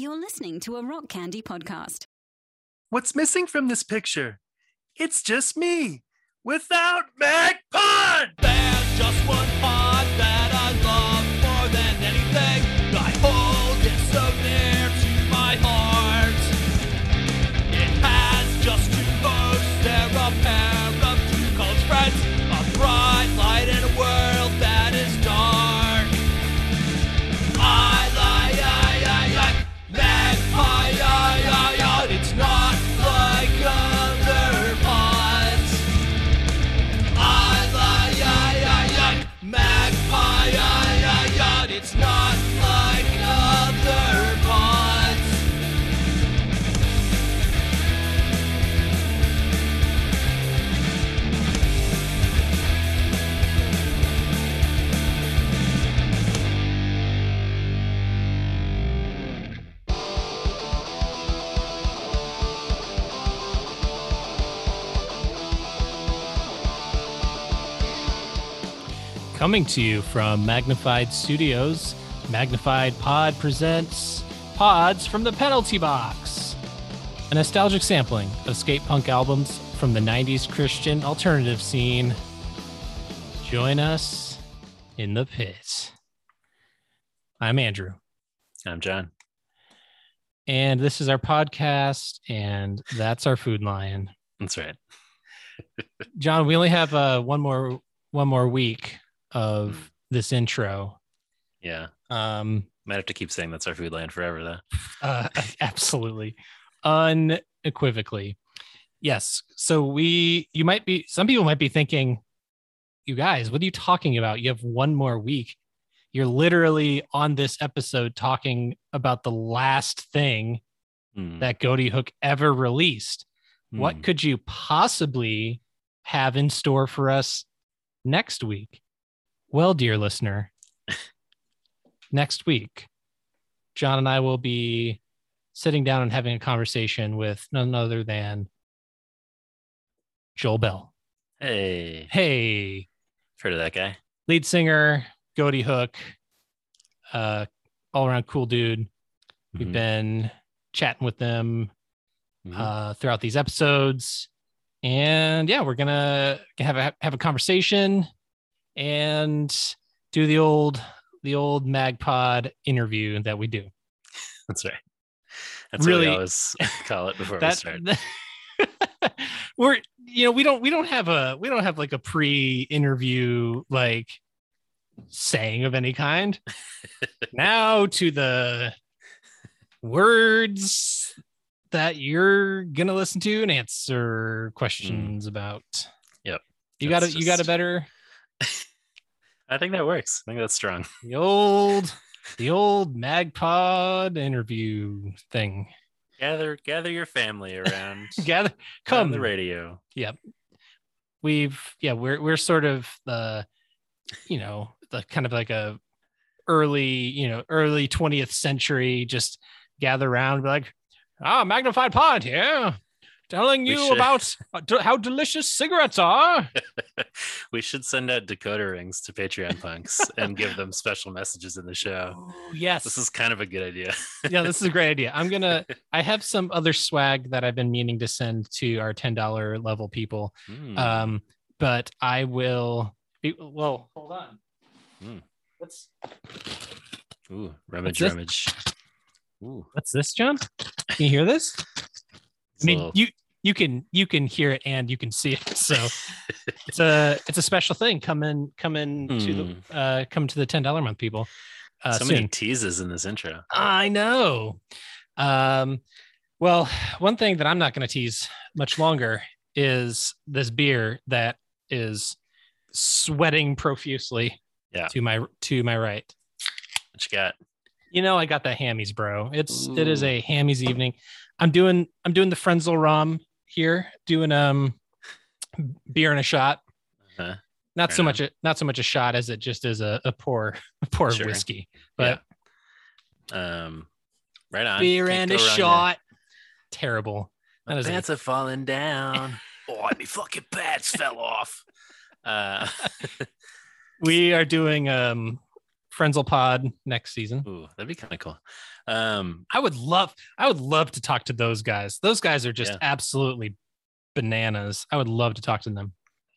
You're listening to a Rock Candy podcast. What's missing from this picture? It's just me, without Meg Pond! There's just one pod that I love more than anything. I hold it so near to my heart. It has just two hosts, they're a pair of two cult friends, a bright light in a world. Coming to you from Magnified Studios, Magnified Pod presents Pods from the Penalty Box, a nostalgic sampling of skate punk albums from the 90s Christian alternative scene. Join us in the pit. I'm Andrew. I'm John. And this is our podcast, and that's our food lion. That's right. John, we only have one more week of this intro. Yeah. Might have to keep saying that's our food land forever though. Absolutely. Unequivocally. Yes. So some people might be thinking, you guys, what are you talking about? You have one more week. You're literally on this episode talking about the last thing that Goatee Hook ever released. What could you possibly have in store for us next week? Well, dear listener, next week, John and I will be sitting down and having a conversation with none other than Joel Bell. Hey. Heard of that guy. Lead singer, Goatee Hook, all around cool dude. Mm-hmm. We've been chatting with them throughout these episodes. And yeah, we're going to have a conversation and do the old MagPod interview that we do. That's right. That's really, what we always call it before we start. We don't have like a pre-interview like saying of any kind. Now to the words that you're gonna listen to and answer questions about. Yep. You got a better. I think that works. I think that's strong. The old MagPod interview thing. Gather your family around. Come the radio. Yep. We're sort of the kind of like a early 20th century, just gather around and be like, Magnified Pod here. Telling you about how delicious cigarettes are. We should send out decoder rings to Patreon punks and give them special messages in the show. Yes. This is kind of a good idea. Yeah, this is a great idea. I have some other swag that I've been meaning to send to our $10 level people. But I will. Hold on. Let's. Ooh, rummage. Ooh. What's this, John? Can you hear this? I mean, you can hear it and you can see it. So it's a special thing coming to the $10 month people. Many teases in this intro. I know. Well, one thing that I'm not going to tease much longer is this beer that is sweating profusely. Yeah. To my right. What you got? I got that Hammies, bro. It is a Hammies evening. I'm doing the Frenzel rum here, doing beer and a shot. Uh-huh. Not so much a shot as it just is a pour of whiskey. But yeah. Right on. Beer Can't and a shot. There. Terrible. My pants are falling down. My fucking pants fell off. We are doing Frenzel Pod next season. Ooh, that'd be kind of cool. I would love to talk to those guys. Those guys are just absolutely bananas. I would love to talk to them.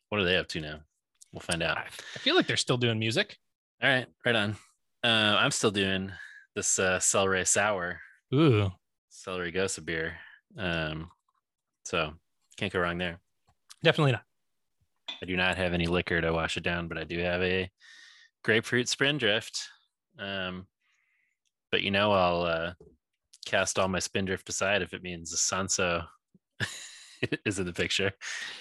What are they up to now? We'll find out. I feel like they're still doing music. All right, right on. I'm still doing this celery sour. Ooh, celery gosa beer. So can't go wrong there. Definitely not. I do not have any liquor to wash it down, but I do have a grapefruit Spindrift. But you know, I'll cast all my Spindrift aside if it means Sanzo is in the picture.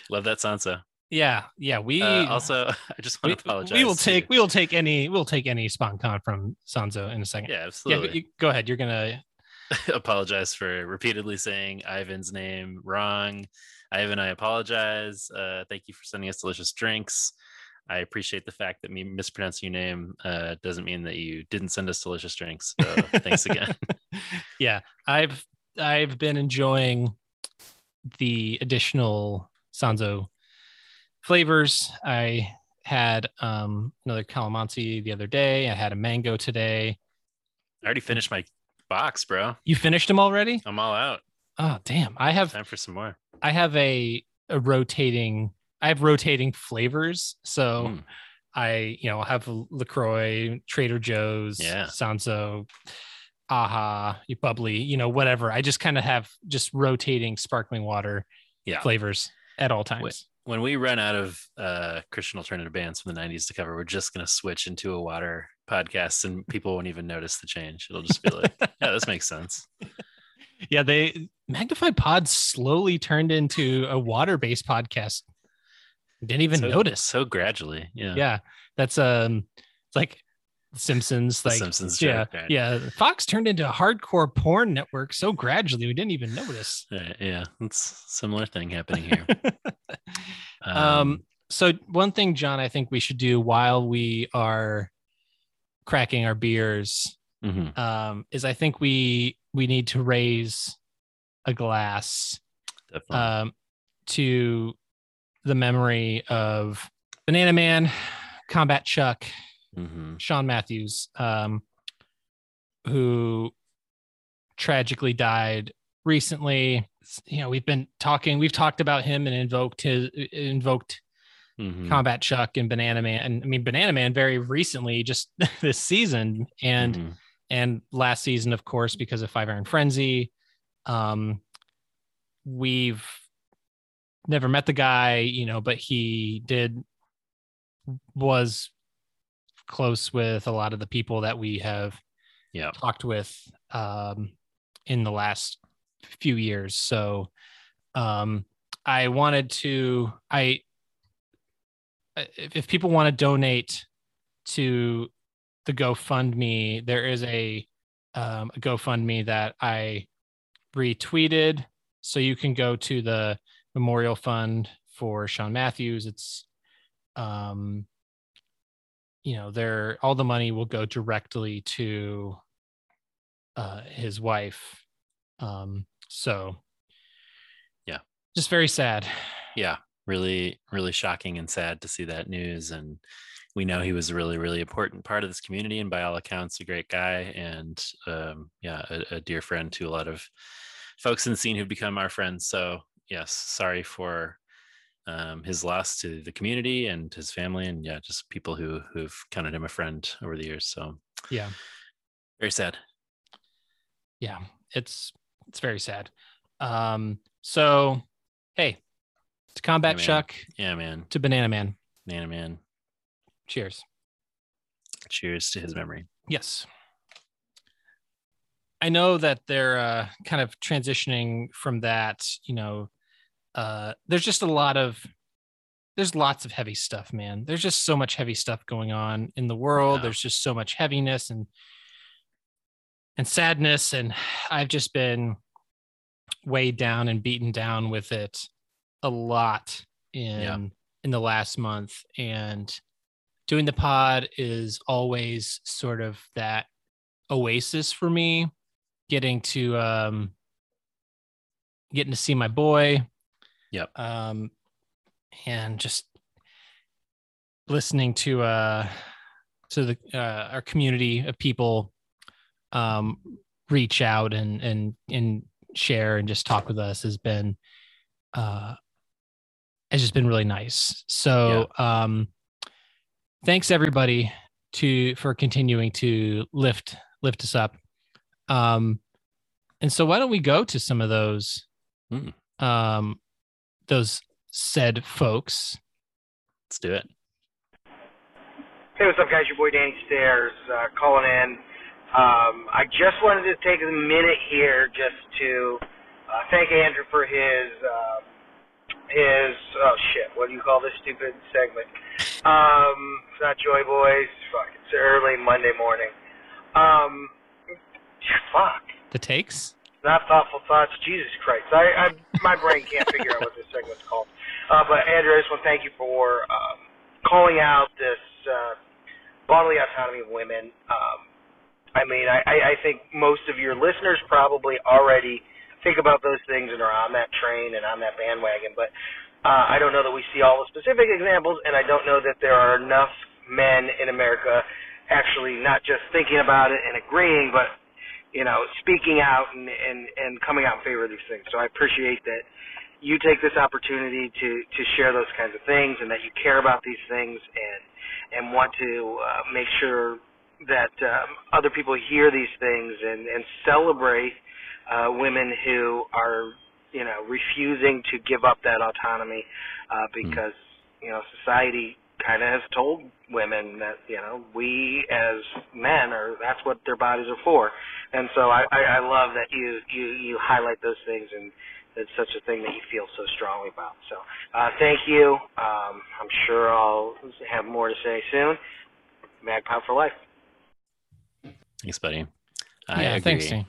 Love that Sanzo. Yeah. We also, I just want to apologize. We'll take any SponCon from Sanzo in a second. Yeah, absolutely. Yeah, go ahead. You're gonna apologize for repeatedly saying Ivan's name wrong. Ivan, I apologize. Thank you for sending us delicious drinks. I appreciate the fact that me mispronouncing your name doesn't mean that you didn't send us delicious drinks. So thanks again. Yeah, I've been enjoying the additional Sanzo flavors. I had another calamansi the other day. I had a mango today. I already finished my box, bro. You finished them already? I'm all out. Oh, damn. I have time for some more. I have rotating flavors. So I have LaCroix, Trader Joe's, Sanzo, Aha, Bubbly, whatever. I just kind of have just rotating sparkling water flavors at all times. When we run out of Christian alternative bands from the 90s to cover, we're just going to switch into a water podcast and people won't even notice the change. It'll just be like, yeah, this makes sense. Yeah, Magnified Pod slowly turned into a water-based podcast. Didn't even notice. So gradually. Yeah. That's it's like Simpsons. Like Simpsons. Yeah. Fox turned into a hardcore porn network so gradually we didn't even notice. Yeah. It's a similar thing happening here. So one thing, John, I think we should do while we are cracking our beers is I think we need to raise a glass to the memory of Banana Man, Combat Chuck, Sean Matthews, who tragically died recently. We've talked about him and invoked Combat Chuck and Banana Man. And I mean, Banana Man very recently, just this season and last season, of course, because of Five Iron Frenzy. We've never met the guy, but he was close with a lot of the people that we have talked with in the last few years. So I wanted to, if people want to donate to the GoFundMe, there is a GoFundMe that I retweeted. So you can go to the Memorial Fund for Sean Matthews. It's, all the money will go directly to his wife. Just very sad. Yeah, really, really shocking and sad to see that news. And we know he was a really, really important part of this community, and by all accounts, a great guy, and a dear friend to a lot of folks in the scene who've become our friends. So yes, sorry for his loss to the community and his family, and just people who've counted him a friend over the years. So very sad. Yeah, it's very sad. So hey, to Combat Chuck, to Banana Man, cheers to his memory. Yes, I know that they're kind of transitioning from that, there's just lots of heavy stuff, man. There's just so much heavy stuff going on in the world. Yeah. There's just so much heaviness and sadness. And I've just been weighed down and beaten down with it a lot in the last month. And doing the pod is always sort of that oasis for me, getting to see my boy, and just listening to to the our community of people reach out and share and just talk with us has been has just been really nice. So yeah. Thanks everybody for continuing to lift us up. And so why don't we go to some of those said folks. Let's do it. Hey, what's up, guys? Your boy Danny Stairs calling in. I just wanted to take a minute here just to thank Andrew for his oh shit, what do you call this stupid segment? It's not Joy Boys. Fuck, it's early Monday morning. Fuck. The takes? Not Thoughtful Thoughts. Jesus Christ, I my brain can't figure out what this segment's called. But Andrew, I just want to thank you for calling out this. Bodily autonomy of women. I mean, I think most of your listeners probably already think about those things and are on that train and on that bandwagon, but I don't know that we see all the specific examples, and I don't know that there are enough men in America actually not just thinking about it and agreeing, but, you know, speaking out and coming out in favor of these things. So I appreciate that you take this opportunity to share those kinds of things and that you care about these things and want to make sure that other people hear these things and celebrate women who are, you know, refusing to give up that autonomy because, you know, society kind of has told women that, you know, we as men are, that's what their bodies are for. And so I love that you highlight those things, and it's such a thing that you feel so strongly about. So thank you. I'm sure I'll have more to say soon. Mag Pop for life. Thanks, buddy. I agree. Thanks, Dean.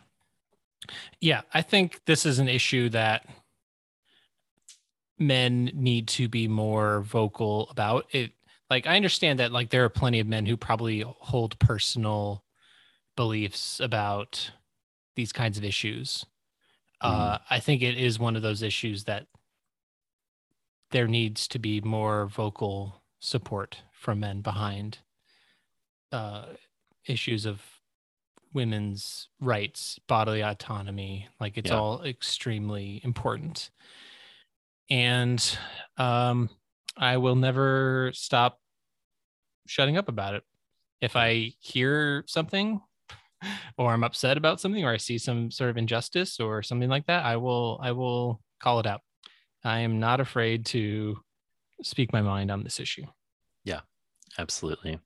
Yeah, I think this is an issue that men need to be more vocal about. It, like, I understand that, like, there are plenty of men who probably hold personal beliefs about these kinds of issues. I think it is one of those issues that there needs to be more vocal support from men behind issues of women's rights, bodily autonomy. Like, it's all extremely important. And I will never stop shutting up about it. If I hear something, or I'm upset about something, or I see some sort of injustice or something like that, I will call it out. I am not afraid to speak my mind on this issue. Yeah, absolutely.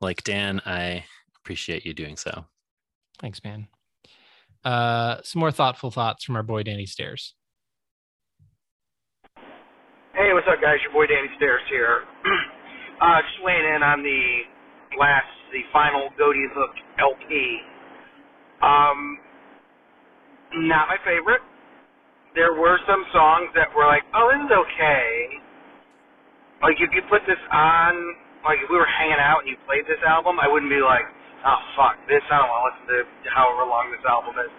Like Dan, I appreciate you doing so. Thanks, man. Some more thoughtful thoughts from our boy Danny Stairs. Hey, what's up, guys? Your boy Danny Stairs here. Just weighing in on the final Goatee Hook LP. Not my favorite. There were some songs that were like, oh, this is okay. Like, if you put this on, like, if we were hanging out and you played this album, I wouldn't be like, oh, fuck, this, I don't want to listen to however long this album is.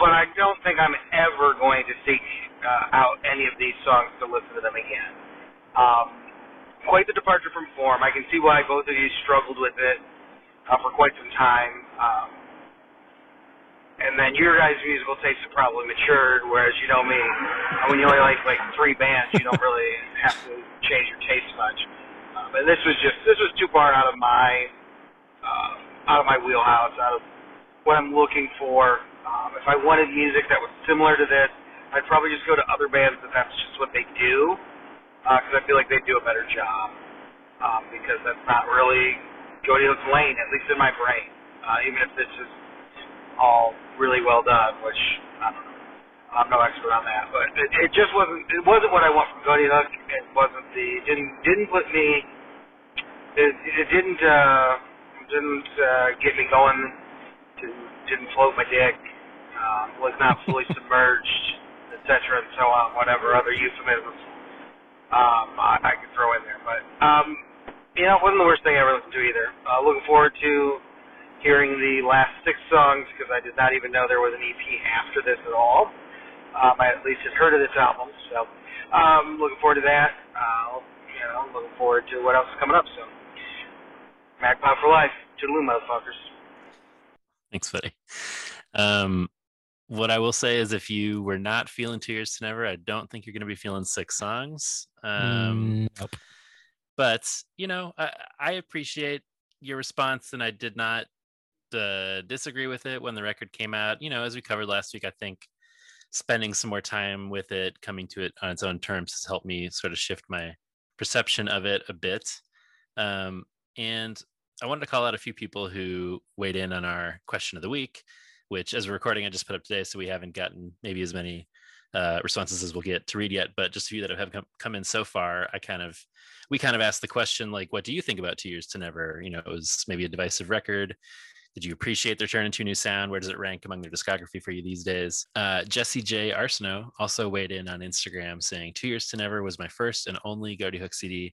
But I don't think I'm ever going to seek out any of these songs to listen to them again. Quite the departure from form. I can see why both of you struggled with it for quite some time. And then your guys' musical tastes have probably matured, whereas, you know me, when you only like three bands, you don't really have to change your taste much. And this was too far out of my wheelhouse, out of what I'm looking for. If I wanted music that was similar to this, I'd probably just go to other bands, but that's just what they do. Because I feel like they do a better job, because that's not really Goatee Hook's lane, at least in my brain, even if this is all really well done, which I don't know. I'm no expert on that, but it just wasn't, it wasn't what I want from Goatee Hook. It wasn't the, didn't put me, it didn't get me going, didn't float my dick, was not fully submerged, etc., and so on, whatever other euphemisms I could throw in there, but, you know, it wasn't the worst thing I ever listened to either. Looking forward to hearing the last six songs, because I did not even know there was an EP after this at all. I at least had heard of this album, so, looking forward to that. You know, looking forward to what else is coming up soon. Magpie for life. Toodaloo, motherfuckers. Thanks, buddy. What I will say is, if you were not feeling 2 years to never, I don't think you're going to be feeling six songs. Nope. But, you know, I appreciate your response, and I did not disagree with it when the record came out. You know, as we covered last week, I think spending some more time with it, coming to it on its own terms, has helped me sort of shift my perception of it a bit. And I wanted to call out a few people who weighed in on our question of the week, which, as we're recording, I just put up today, so we haven't gotten maybe as many responses as we'll get to read yet. But just a few that have come in so far, we kind of asked the question, like, what do you think about 2 Years to Never? You know, it was maybe a divisive record. Did you appreciate their turn into a new sound? Where does it rank among their discography for you these days? Jesse J. Arsenault also weighed in on Instagram, saying, 2 Years to Never was my first and only Goatee Hook CD.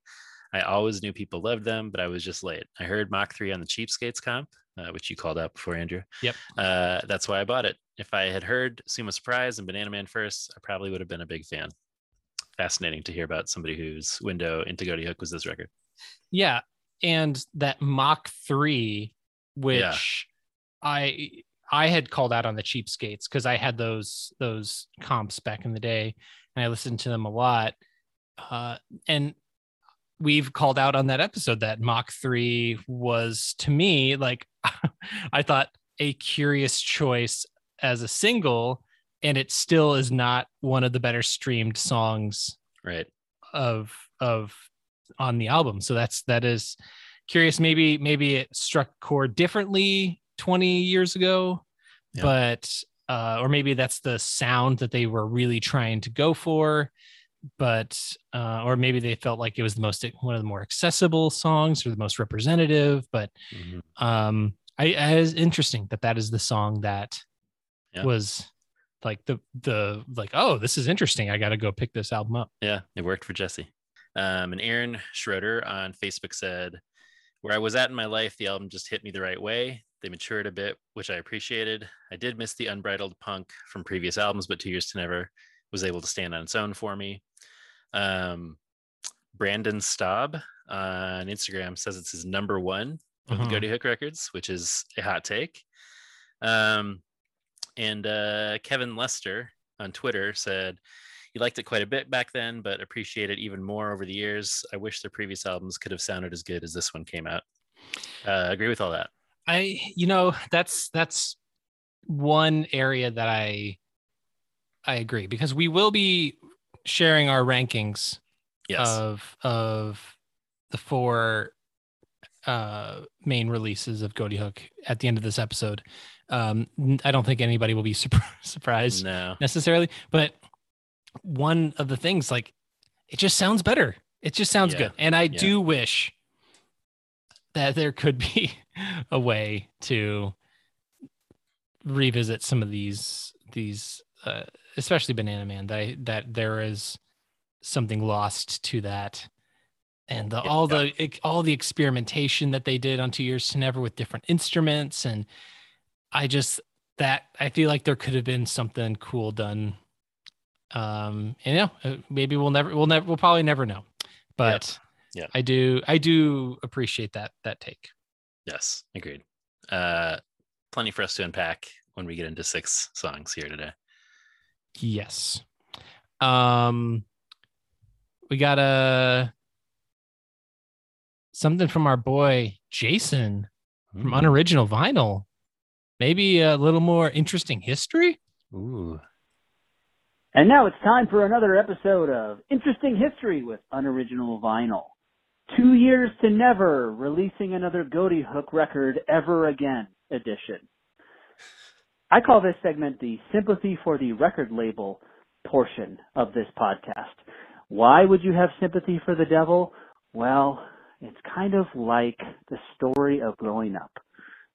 I always knew people loved them, but I was just late. I heard Mach 3 on the Cheapskates comp, which you called out before, Andrew. Yep. That's why I bought it. If I had heard Sumo Surprise and Banana Man first, I probably would have been a big fan. Fascinating to hear about somebody whose window into Goatee Hook was this record. Yeah, and that Mach 3... which yeah. I had called out on the Cheapskates because I had those comps back in the day, and I listened to them a lot. And we've called out on that episode that Mach 3 was, to me, like, I thought a curious choice as a single, and it still is not one of the better streamed songs right of on the album. So that is curious, maybe it struck chord differently 20 years ago, yeah. But or maybe that's the sound that they were really trying to go for, but or maybe they felt like it was one of the more accessible songs or the most representative. But it is interesting that is the song that yeah. was like the like, oh, this is interesting. I got to go pick this album up. Yeah, it worked for Jesse. And Aaron Schroeder on Facebook said, where I was at in my life, the album just hit me the right way. They matured a bit, which I appreciated. I did miss the unbridled punk from previous albums, but 2 Years to Never was able to stand on its own for me. Brandon Staub on Instagram says it's his number one of the Goatee Hook records, which is a hot take. And Kevin Lester on Twitter said, he liked it quite a bit back then, but appreciate it even more over the years. I wish their previous albums could have sounded as good as this one came out. I agree with all that. That's one area that I agree, because we will be sharing our rankings of the four main releases of Goatee Hook at the end of this episode. I don't think anybody will be surprised necessarily, but one of the things, like, it just sounds better. It just sounds good. And I do wish that there could be a way to revisit some of these, especially Banana Man, that there is something lost to that. And all the experimentation that they did on 2 Years to Never with different instruments. And I feel like there could have been something cool done. Maybe we'll probably never know, but yeah. I do appreciate that take. Yes, agreed. Plenty for us to unpack when we get into six songs here today. Yes. We got something from our boy Jason from Unoriginal Vinyl. Maybe a little more interesting history. Ooh. And now it's time for another episode of Interesting History with Unoriginal Vinyl. 2 Years to Never, releasing another Goatee Hook record ever again edition. I call this segment the sympathy for the record label portion of this podcast. Why would you have sympathy for the devil? Well, it's kind of like the story of growing up.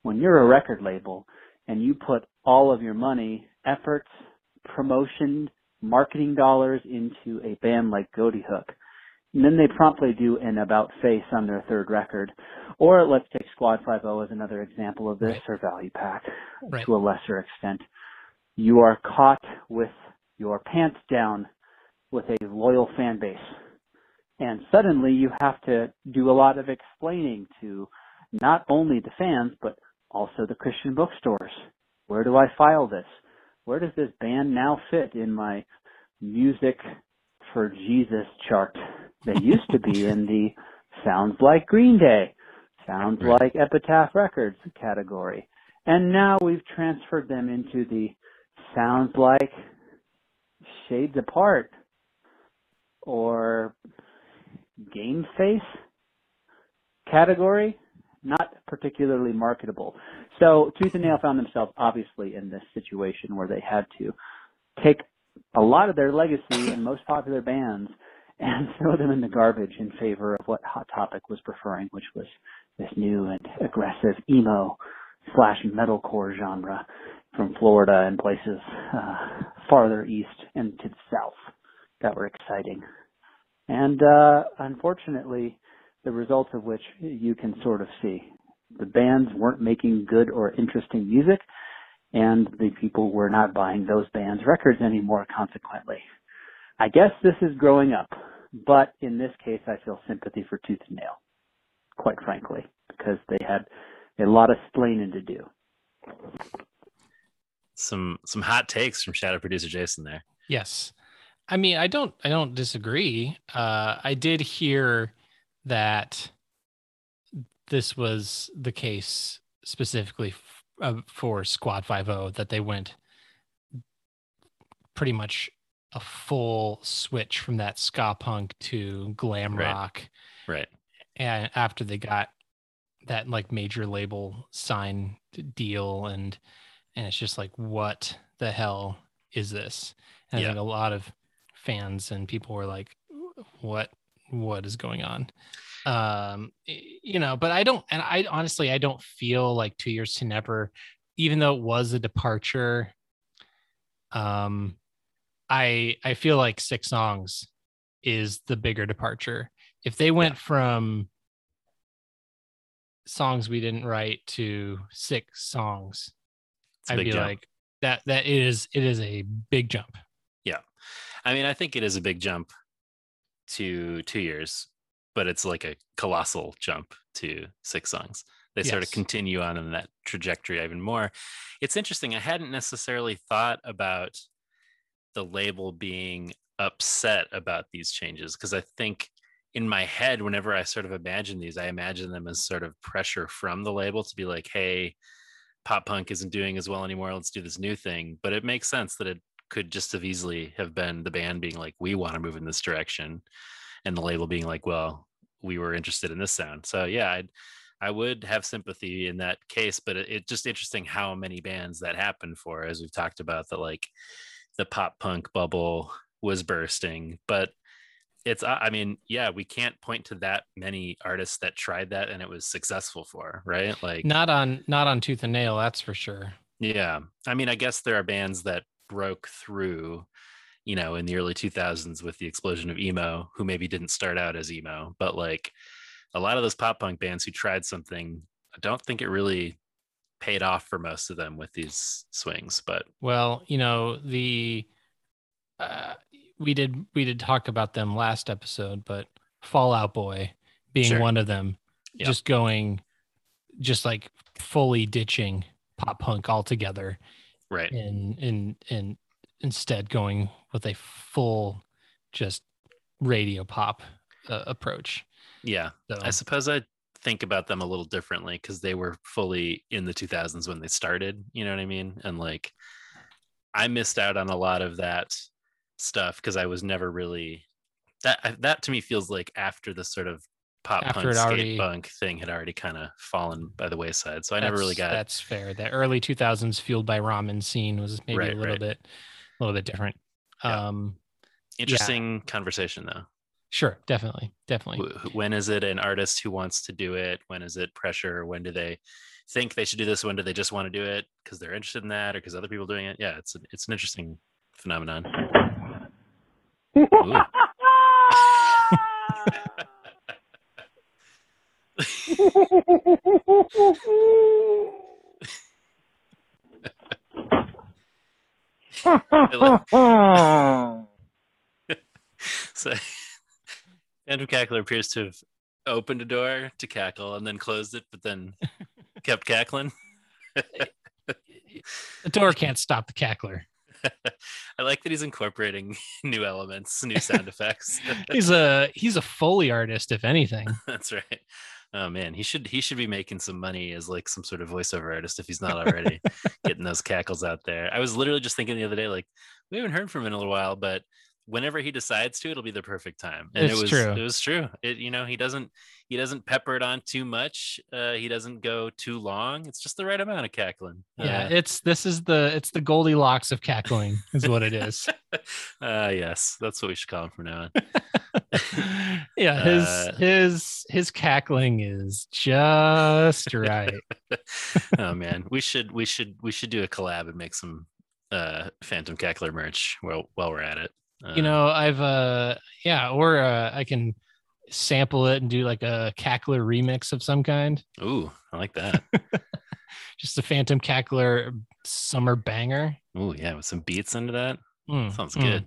When you're a record label and you put all of your money, efforts, promotion, marketing dollars into a band like Goatee Hook, and then they promptly do an about face on their third record, or let's take Squad Five-O as another example of this, right. Or Value Pack, right. To a lesser extent. You are caught with your pants down with a loyal fan base, and suddenly you have to do a lot of explaining to not only the fans, but also the Christian bookstores. Where do I file this? Where does this band now fit in my music for Jesus chart? They used to be in the sounds like Green Day, sounds like Epitaph Records category. And now we've transferred them into the sounds like Shades Apart or Game Face category. Not particularly marketable. So Tooth and Nail found themselves obviously in this situation where they had to take a lot of their legacy and most popular bands and throw them in the garbage in favor of what Hot Topic was preferring, which was this new and aggressive emo/metalcore genre from Florida and places farther east and to the south that were exciting. And unfortunately, the results of which you can sort of see. The bands weren't making good or interesting music, and the people were not buying those bands' records anymore, consequently. I guess this is growing up, but in this case, I feel sympathy for Tooth and Nail, quite frankly, because they had a lot of splaining to do. Some hot takes from Shadow Producer Jason there. Yes. I mean, I don't disagree. I did hear that this was the case specifically for Squad Five-O, that they went pretty much a full switch from that ska punk to glam rock. Right. And after they got that like major label sign deal, and it's just like, what the hell is this? And I think a lot of fans and people were like, what is going on? But I honestly don't feel like 2 Years to Never, even though it was a departure, I feel like 6 songs is the bigger departure. If they went from songs we didn't write to 6 songs, I'd be jump. Like that it is a big jump. Yeah. I mean, I think it is a big jump to 2 years, but it's like a colossal jump to 6 songs. They sort of continue on in that trajectory even more. It's interesting. I hadn't necessarily thought about the label being upset about these changes, because I think in my head, whenever I sort of imagine these, I imagine them as sort of pressure from the label to be like, hey, pop punk isn't doing as well anymore, let's do this new thing. But it makes sense that it could just have easily have been the band being like, we want to move in this direction, and the label being like, well, we were interested in this sound. So yeah, I would have sympathy in that case, but it's just interesting how many bands that happened for, as we've talked about, that like the pop punk bubble was bursting. But it's, I mean, yeah, we can't point to that many artists that tried that and it was successful for, right? Like not on Tooth and Nail, that's for sure. Yeah. I mean, I guess there are bands that broke through, you know, in the early 2000s with the explosion of emo, who maybe didn't start out as emo, but like a lot of those pop punk bands who tried something, I don't think it really paid off for most of them with these swings. But well, you know, the we did talk about them last episode, but Fallout Boy being one of them, just like fully ditching pop punk altogether. Right. And instead going with a full just radio pop approach. Yeah. So I suppose I think about them a little differently because they were fully in the 2000s when they started, you know what I mean? And like, I missed out on a lot of that stuff because I was never really, that to me feels like after the sort of pop punk skate punk thing had already kind of fallen by the wayside, so I never really got. That's fair. The early 2000s fueled by ramen scene was maybe a little bit different. Yeah. Interesting conversation though. Sure, definitely. When is it an artist who wants to do it? When is it pressure? When do they think they should do this? When do they just want to do it because they're interested in that or because other people are doing it? Yeah, it's an interesting phenomenon. So Andrew Cackler appears to have opened a door to cackle and then closed it, but then kept cackling. The door can't stop the cackler. I like that he's incorporating new elements, new sound effects. He's a Foley artist, if anything. That's right. Oh man, he should be making some money as like some sort of voiceover artist if he's not already. Getting those cackles out there. I was literally just thinking the other day, like, we haven't heard from him in a little while, but whenever he decides to, it'll be the perfect time. And it was true. He doesn't pepper it on too much. He doesn't go too long. It's just the right amount of cackling. Yeah. It's the Goldilocks of cackling is what it is. Yes. That's what we should call him from now on. Yeah. His cackling is just right. Oh man. We should do a collab and make some Phantom Cackler merch while we're at it. I can sample it and do like a cackler remix of some kind. Ooh, I like that. Just a Phantom Cackler summer banger. Ooh, yeah, with some beats into that. Sounds good.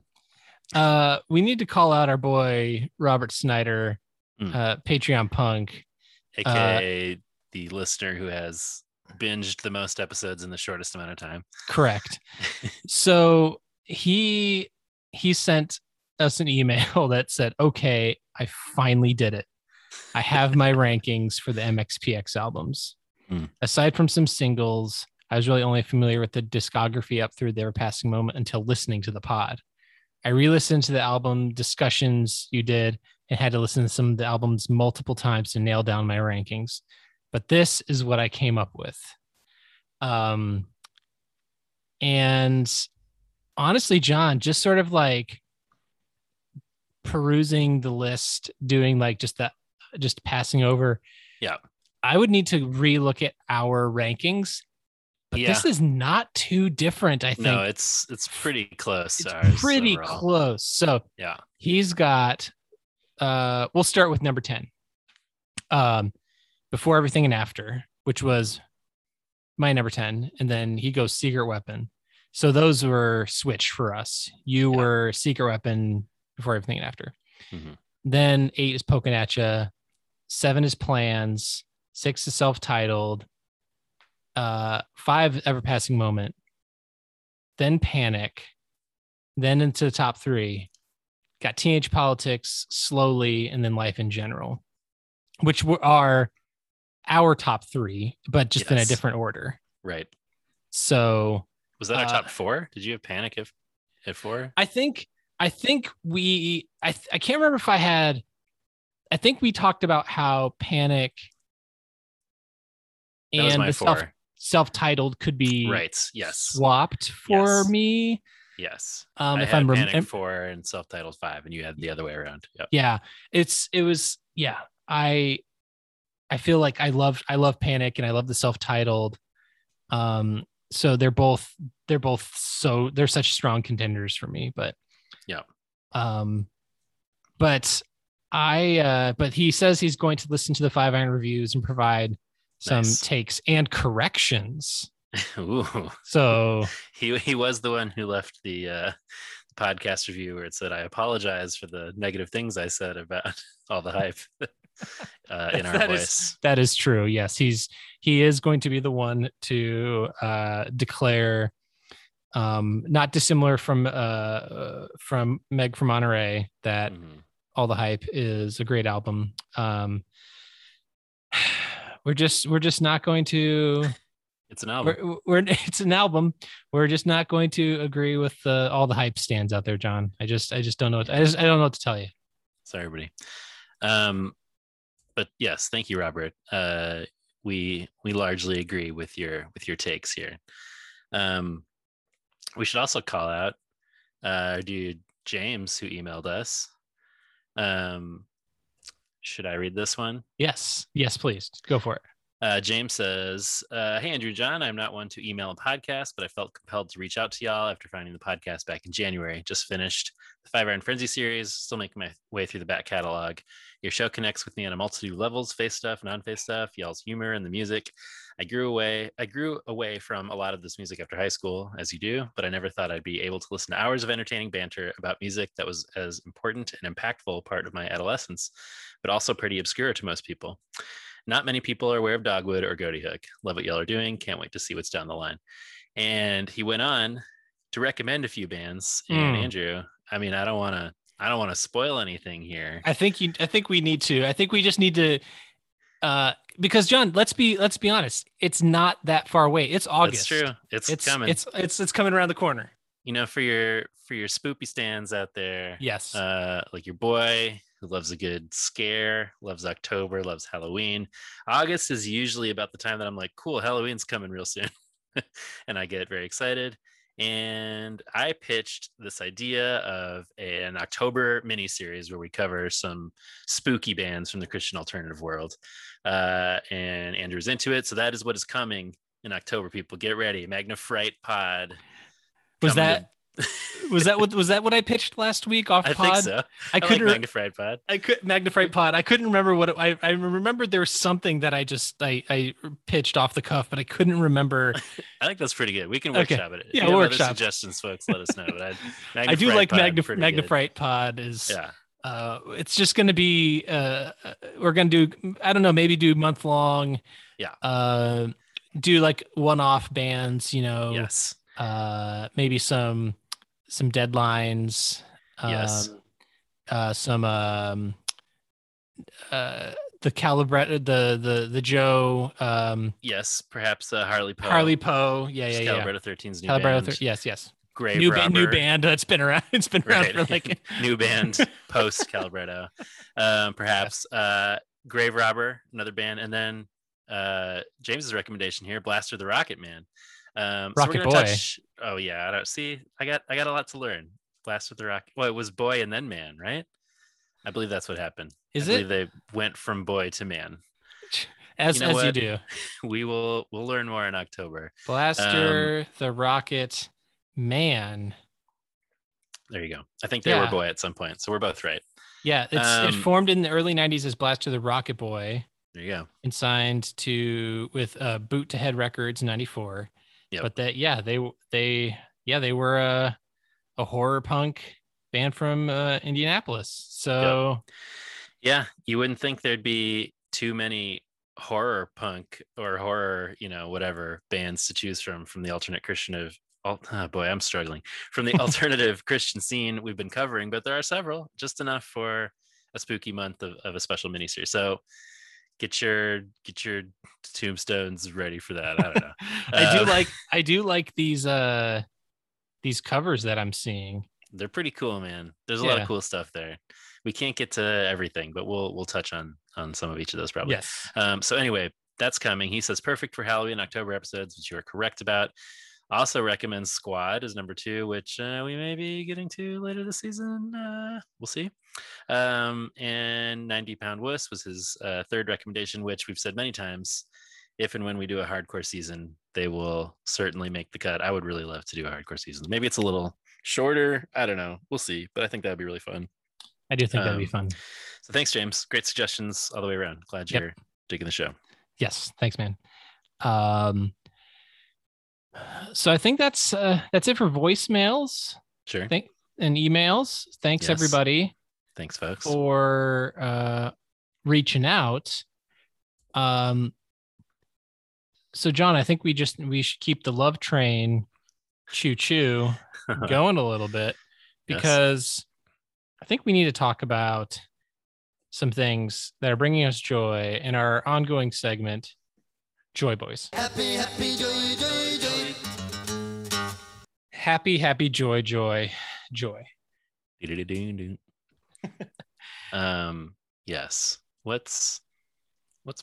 We need to call out our boy Robert Snyder, Patreon Punk, aka the listener who has binged the most episodes in the shortest amount of time. Correct. So he sent us an email that said, okay, I finally did it. I have my rankings for the MXPX albums. Aside from some singles, I was really only familiar with the discography up through their passing moment until listening to the pod. I re-listened to the album discussions you did and had to listen to some of the albums multiple times to nail down my rankings. But this is what I came up with. And honestly, John, just sort of like perusing the list, doing like just passing over. Yeah. I would need to relook at our rankings, but this is not too different, I think. No, it's pretty close. It's pretty close. So yeah, he's got, we'll start with number 10. Before Everything and After, which was my number 10, and then he goes Secret Weapon. So those were switched for us. You were Secret Weapon, Before Everything and After. Then 8 is Poking at Ya, 7 is Plans, 6 is Self-Titled, 5 Ever Passing Moment, then Panic, then into the top 3, got Teenage Politics, Slowly, and then Life in General, which are our top 3, but just in a different order. Right. So was that our top 4? Did you have Panic at 4? I can't remember if I had, I think we talked about how Panic and the self-titled could be swapped for me. Yes. I if had I'm Panic 4 and Self-Titled 5, and you had the other way around. Yep. Yeah. I feel like I love Panic and I love the Self-Titled. So they're such strong contenders for me, but yeah. But he says he's going to listen to the Five Iron reviews and provide some takes and corrections. Ooh. So he was the one who left the podcast review where it said, I apologize for the negative things I said about all the hype. In our voice. That is true. Yes, he is going to be the one to declare, not dissimilar from Meg from Monterey, that All the Hype is a great album. We're just not going to. It's an album. It's an album. We're just not going to agree with all the hype stands out there, John. I just don't know. I don't know what to tell you. Sorry, everybody. But yes, thank you, Robert. We largely agree with your takes here. We should also call out our dude James, who emailed us. Should I read this one? Yes, please go for it. James says, hey, Andrew John, I'm not one to email a podcast, but I felt compelled to reach out to y'all after finding the podcast back in January. Just finished the Five Iron Frenzy series, still making my way through the back catalog. Your show connects with me on a multitude of levels, face stuff, non-face stuff, y'all's humor and the music. I grew away from a lot of this music after high school, as you do, but I never thought I'd be able to listen to hours of entertaining banter about music that was as important and impactful part of my adolescence, but also pretty obscure to most people. Not many people are aware of Dogwood or Goatee Hook. Love what y'all are doing. Can't wait to see what's down the line. And he went on to recommend a few bands. And Andrew, I mean, I don't want to spoil anything here. I think we just need to because John, let's be honest, it's not that far away. It's August. That's true. It's coming. It's coming around the corner. You know, for your spoopy stands out there. Yes. Like your boy who loves a good scare, loves October, loves Halloween. August is usually about the time that I'm like, cool, Halloween's coming real soon. And I get very excited. And I pitched this idea of an October miniseries where we cover some spooky bands from the Christian alternative world. And Andrew's into it. So that is what is coming in October, people. Get ready. Magnafright Pod. Was that what I pitched last week off pod? I think so. I like Magnified Pod. Magnified Pod. I couldn't remember what it, I remembered there was something that I pitched off the cuff, but I couldn't remember. I think that's pretty good. We can workshop it. Yeah, workshop suggestions, folks. Let us know. But I do like Magnified Pod. Is yeah. It's just going to be we're going to do, I don't know, maybe do month long. Yeah. Do like one off bands. You know. Yes. Maybe some deadlines, yes. The Calibret, the Joe, yes, perhaps Harley Poe, yeah, Calibretto 13's new Calibretto band, yes, Grave new Robber. New band that's been around. It's been around for like new band post Calibretto, perhaps yes. Grave Robber, another band, and then James's recommendation here, Blaster the Rocket Man. Rocket Boy. Oh yeah, I don't see. I got a lot to learn. Blast with the Rocket. Well, it was Boy and then Man, right? I believe that's what happened. They went from boy to man. As you do. We'll learn more in October. Blaster the Rocket Man. There you go. I think they were boy at some point, so we're both right. Yeah, it formed in the early 90s as Blaster the Rocket Boy. There you go. And signed with Boot to Head Records in 94. Yep. But that, they were a horror punk band from Indianapolis. So, yeah, you wouldn't think there'd be too many horror punk or horror, you know, whatever bands to choose from the alternate Christian of. Oh boy, I'm struggling from the alternative Christian scene we've been covering, but there are several, just enough for a spooky month of a special miniseries. So. Get your tombstones ready for that. I don't know. I do like these covers that I'm seeing. They're pretty cool, man. There's a lot of cool stuff there. We can't get to everything, but we'll touch on some of each of those probably. Yes. So anyway, that's coming. He says perfect for Halloween October episodes, which you are correct about. Also recommends Squad as number 2, which we may be getting to later this season. We'll see. And 90 Pound Wuss was his third recommendation, which we've said many times. If and when we do a hardcore season, they will certainly make the cut. I would really love to do a hardcore season. Maybe it's a little shorter. I don't know. We'll see. But I think that'd be really fun. I do think that'd be fun. So thanks, James. Great suggestions all the way around. Glad you're digging the show. Yes. Thanks, man. So I think that's it for voicemails. Sure. And emails. Thanks, everybody. Thanks, folks, for reaching out. So, John, I think we should keep the love train, choo-choo, going a little bit because I think we need to talk about some things that are bringing us joy in our ongoing segment, Joy Boys. Happy, joy, joy. Happy, joy, joy, joy. Yes. What's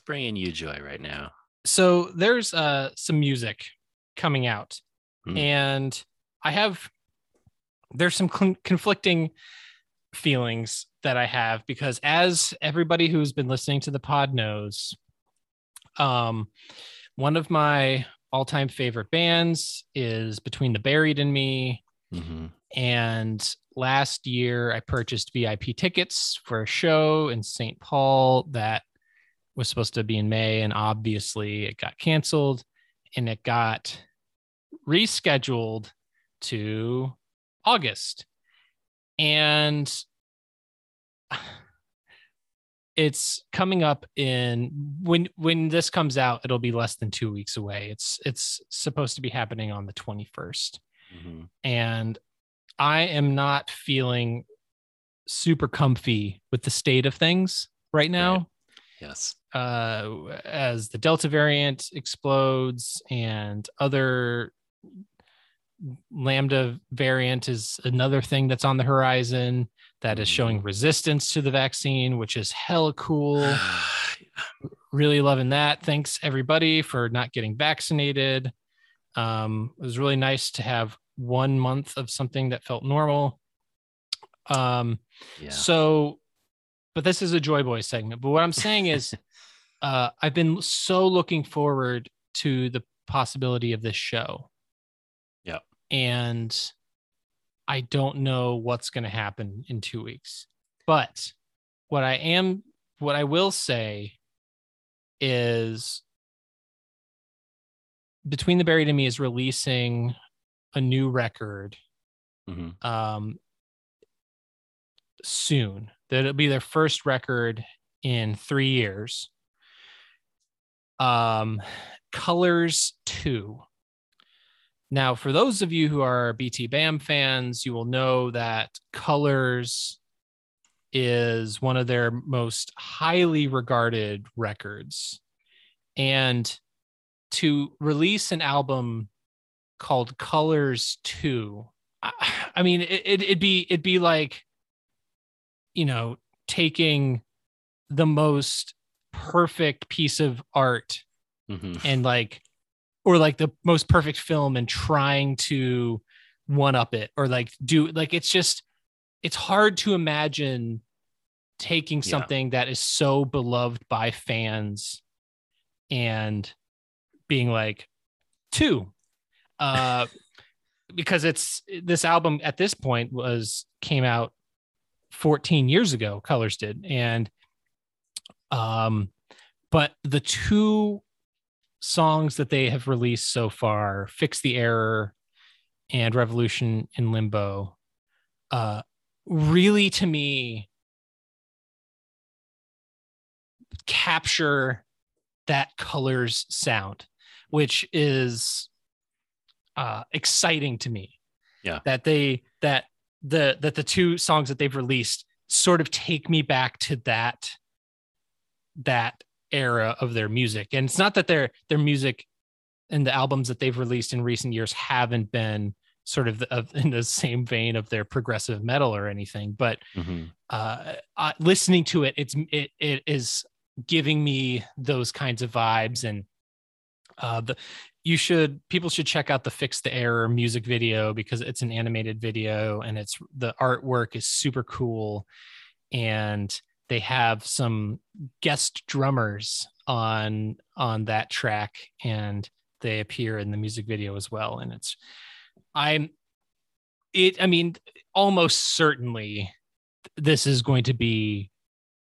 bringing you joy right now? So there's some music coming out, and there's some conflicting feelings that I have because as everybody who's been listening to the pod knows, One of my all-time favorite bands is Between the Buried and Me. Mm-hmm. And last year I purchased VIP tickets for a show in St. Paul that was supposed to be in May, and obviously it got canceled and it got rescheduled to August. And it's coming up in, when this comes out, it'll be less than 2 weeks away. It's supposed to be happening on the 21st. Mm-hmm. And I am not feeling super comfy with the state of things right now. Right. Yes. As the Delta variant explodes and other Lambda variant is another thing that's on the horizon that is showing resistance to the vaccine, which is hella cool. Really loving that. Thanks everybody for not getting vaccinated. It was really nice to have 1 month of something that felt normal. So, but this is a Joy Boy segment. But what I'm saying is I've been so looking forward to the possibility of this show. Yeah. And I don't know what's going to happen in 2 weeks. But what I will say is Between the Buried and Me is releasing a new record soon. That'll be their first record in 3 years. Colors 2. Now, for those of you who are BT Bam fans, you will know that Colors is one of their most highly regarded records. And to release an album called Colors 2, I mean, it'd be like, you know, taking the most perfect piece of art and or the most perfect film and trying to one up it, or it's hard to imagine taking something that is so beloved by fans and being like two, because this album at this point came out 14 years ago. Colors did. And but the two songs that they have released so far, Fix the Error and Revolution in Limbo, really to me capture that Colors sound, which is exciting to me. Yeah. That the two songs that they've released sort of take me back to that era of their music. And it's not that their music and the albums that they've released in recent years haven't been sort of in the same vein of their progressive metal or anything, but listening to it, it is giving me those kinds of vibes. And people should check out the Fix the Error music video, because it's an animated video and the artwork is super cool. And they have some guest drummers on that track, and they appear in the music video as well. And almost certainly this is going to be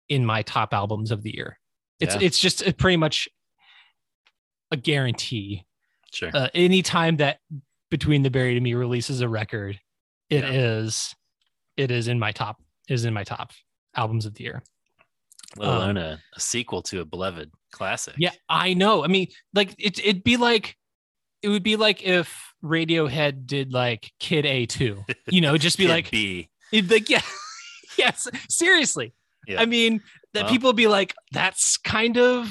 in my top albums of the year. It's just pretty much a guarantee. Sure. Anytime that Between the Buried and Me releases a record, it is in my top albums of the year. Let alone a sequel to a beloved classic. Yeah, I know. I mean, like it would be like if Radiohead did like Kid A2. You know, just be like B. Like yeah. Yes, seriously. Yeah. I mean, people would be like, that's kind of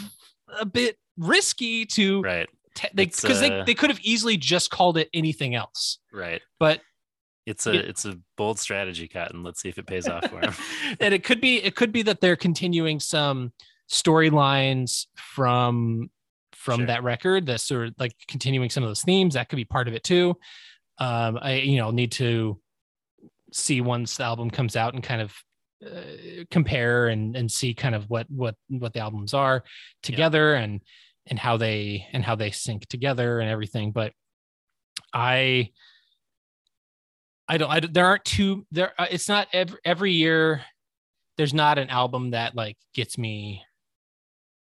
a bit risky to right. Because they could have easily just called it anything else, right? But it's a bold strategy, Cotton. Let's see if it pays off for him. And it could be that they're continuing some storylines from that record. That's sort of like continuing some of those themes. That could be part of it too. I need to see once the album comes out and kind of compare and see kind of what the albums are together. Yeah. And and how they sync together and everything. But it's not every year. There's not an album that like gets me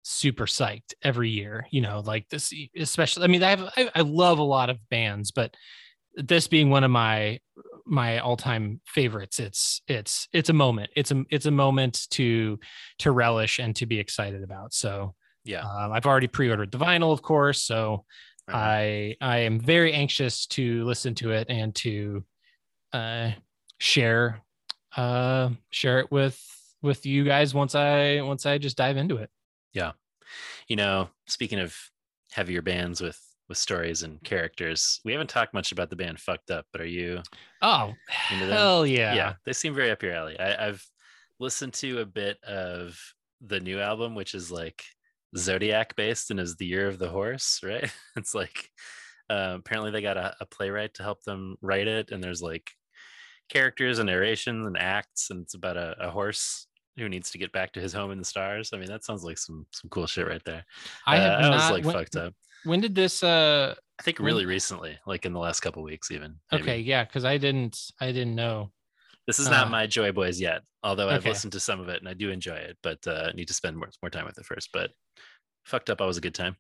super psyched every year, you know, like this, especially, I mean, I love a lot of bands, but this being one of my all-time favorites, it's a moment. It's a moment to relish and to be excited about. So yeah, I've already pre-ordered the vinyl, of course. So I am very anxious to listen to it and to share it with you guys once I just dive into it. Yeah. You know, speaking of heavier bands with stories and characters, we haven't talked much about the band Fucked Up, but are you? Oh, hell yeah. Yeah. They seem very up your alley. I've listened to a bit of the new album, which is like Zodiac based and is the Year of the Horse, right? It's like, apparently they got a playwright to help them write it. And there's like characters and narration and acts. And it's about a horse who needs to get back to his home in the stars. I mean, that sounds like some cool shit right there. Fucked Up. When did this I think really recently, like in the last couple of weeks even. Maybe. Okay, yeah, because I didn't know. This is not my Joy Boys yet, although I've listened to some of it and I do enjoy it, but I need to spend more time with it first. But Fucked Up always a good time.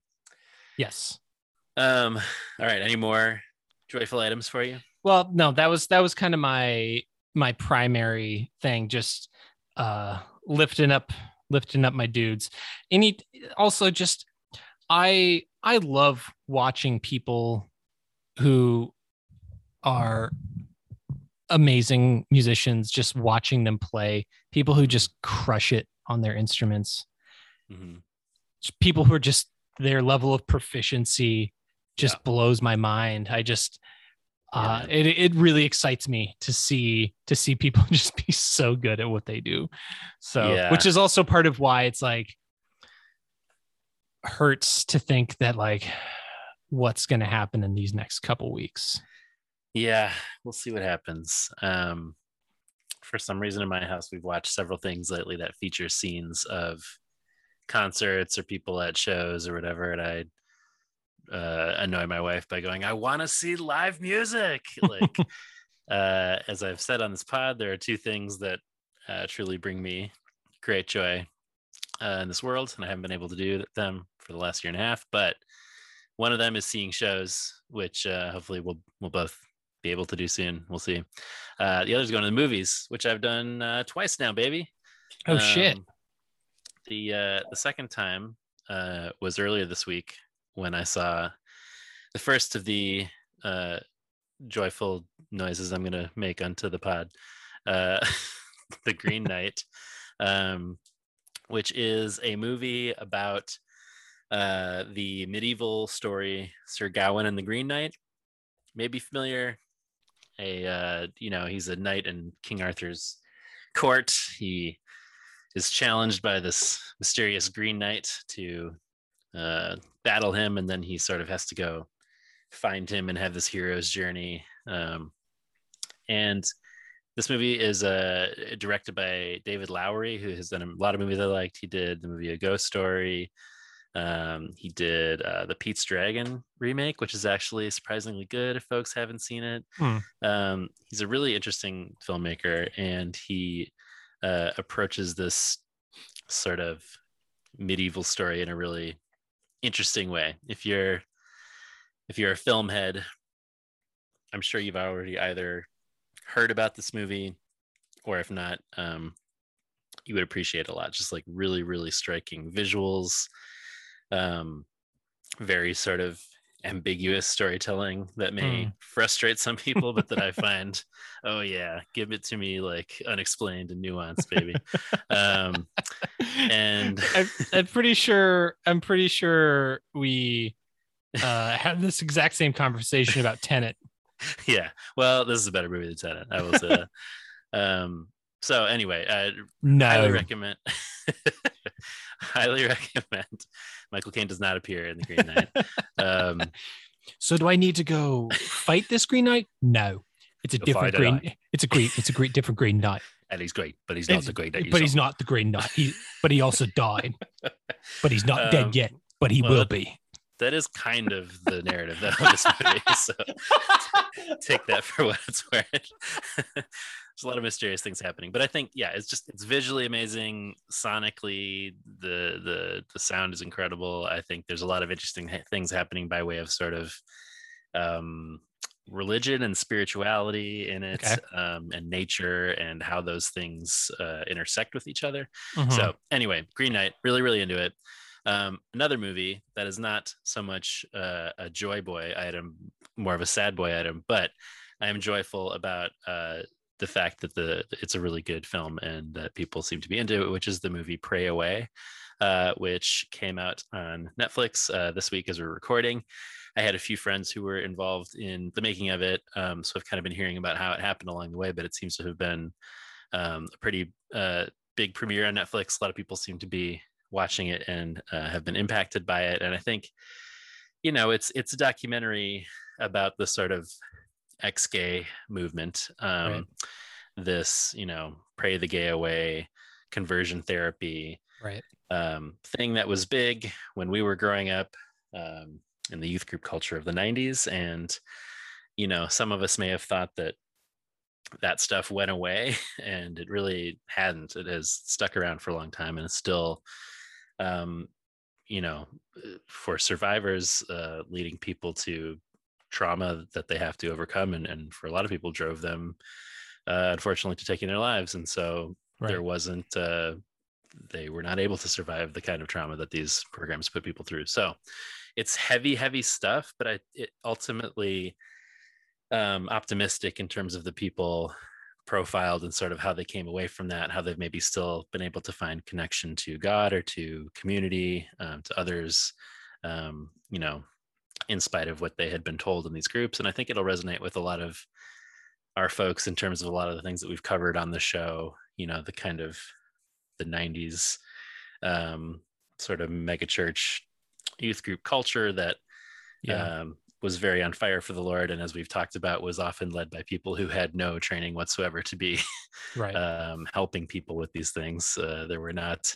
Yes. All right, any more joyful items for you? Well, no, that was kind of my primary thing, just lifting up my dudes. I love watching people who are amazing musicians, just watching them play, people who just crush it on their instruments, mm-hmm. people who are just, their level of proficiency just blows my mind. I just, it really excites me to see people just be so good at what they do. So, which is also part of why it's like, hurts to think that like what's going to happen in these next couple weeks. Yeah, we'll see what happens. For some reason in my house, we've watched several things lately that feature scenes of concerts or people at shows or whatever, and I annoy my wife by going, I want to see live music. Like as I've said on this pod, there are two things that truly bring me great joy in this world, and I haven't been able to do them for the last year and a half, but one of them is seeing shows, which hopefully we'll both be able to do soon. We'll see. The other is going to the movies, which I've done twice now, baby. Shit. The second time was earlier this week when I saw the first of the joyful noises I'm gonna make onto the pod, The Green Knight, which is a movie about the medieval story Sir Gawain and the Green Knight. Maybe familiar. He's a knight in King Arthur's court. He is challenged by this mysterious Green Knight to battle him, and then he sort of has to go find him and have this hero's journey. And this movie is directed by David Lowery, who has done a lot of movies I liked. He did the movie A Ghost Story. He did the Pete's Dragon remake, which is actually surprisingly good if folks haven't seen it. He's a really interesting filmmaker, and he approaches this sort of medieval story in a really interesting way. If you're a film head, I'm sure you've already either heard about this movie, or if not, you would appreciate a lot. Just like really, really striking visuals, very sort of ambiguous storytelling that may frustrate some people, but that I find, oh yeah, give it to me like unexplained and nuanced, baby. And I'm pretty sure we had this exact same conversation about Tenet. Yeah, well, this is a better movie than Tenet. I will say that. So anyway, highly recommend. Michael Caine does not appear in The Green Knight. So do I need to go fight this Green Knight? No, it's a different Green Knight. It's a great different Green Knight. And he's great, but he's not the Green Knight. But he's not the Green Knight. But he also died. But he's not dead yet. but he will be. That is kind of the narrative of this movie, so take that for what it's worth. There's a lot of mysterious things happening, but I think, yeah, it's just, it's visually amazing, sonically the sound is incredible. I think there's a lot of interesting things happening by way of sort of religion and spirituality in it, and nature and how those things intersect with each other. Mm-hmm. So anyway, Green Knight, really into it. Another movie that is not so much a joy boy item, more of a sad boy item, but I am joyful about the fact that it's a really good film and that people seem to be into it, which is the movie Pray Away, which came out on Netflix this week as we're recording. I had a few friends who were involved in the making of it, so I've kind of been hearing about how it happened along the way, but it seems to have been a pretty big premiere on Netflix. A lot of people seem to be watching it and have been impacted by it, and I think, you know, it's a documentary about the sort of ex-gay movement, this, you know, pray the gay away, conversion therapy, thing that was big when we were growing up, in the youth group culture of the 90s. And, you know, some of us may have thought that stuff went away, and it really hadn't. It has stuck around for a long time, and it's still, you know, for survivors, leading people to trauma that they have to overcome. And for a lot of people, drove them, unfortunately, to taking their lives. And so there wasn't, they were not able to survive the kind of trauma that these programs put people through. So it's heavy stuff, but it ultimately optimistic in terms of the people profiled and sort of how they came away from that, how they've maybe still been able to find connection to God or to community, to others, you know, in spite of what they had been told in these groups. And I think it'll resonate with a lot of our folks in terms of a lot of the things that we've covered on the show, you know, the kind of the 90s sort of megachurch youth group culture that was very on fire for the Lord, and as we've talked about, was often led by people who had no training whatsoever to be helping people with these things. There were not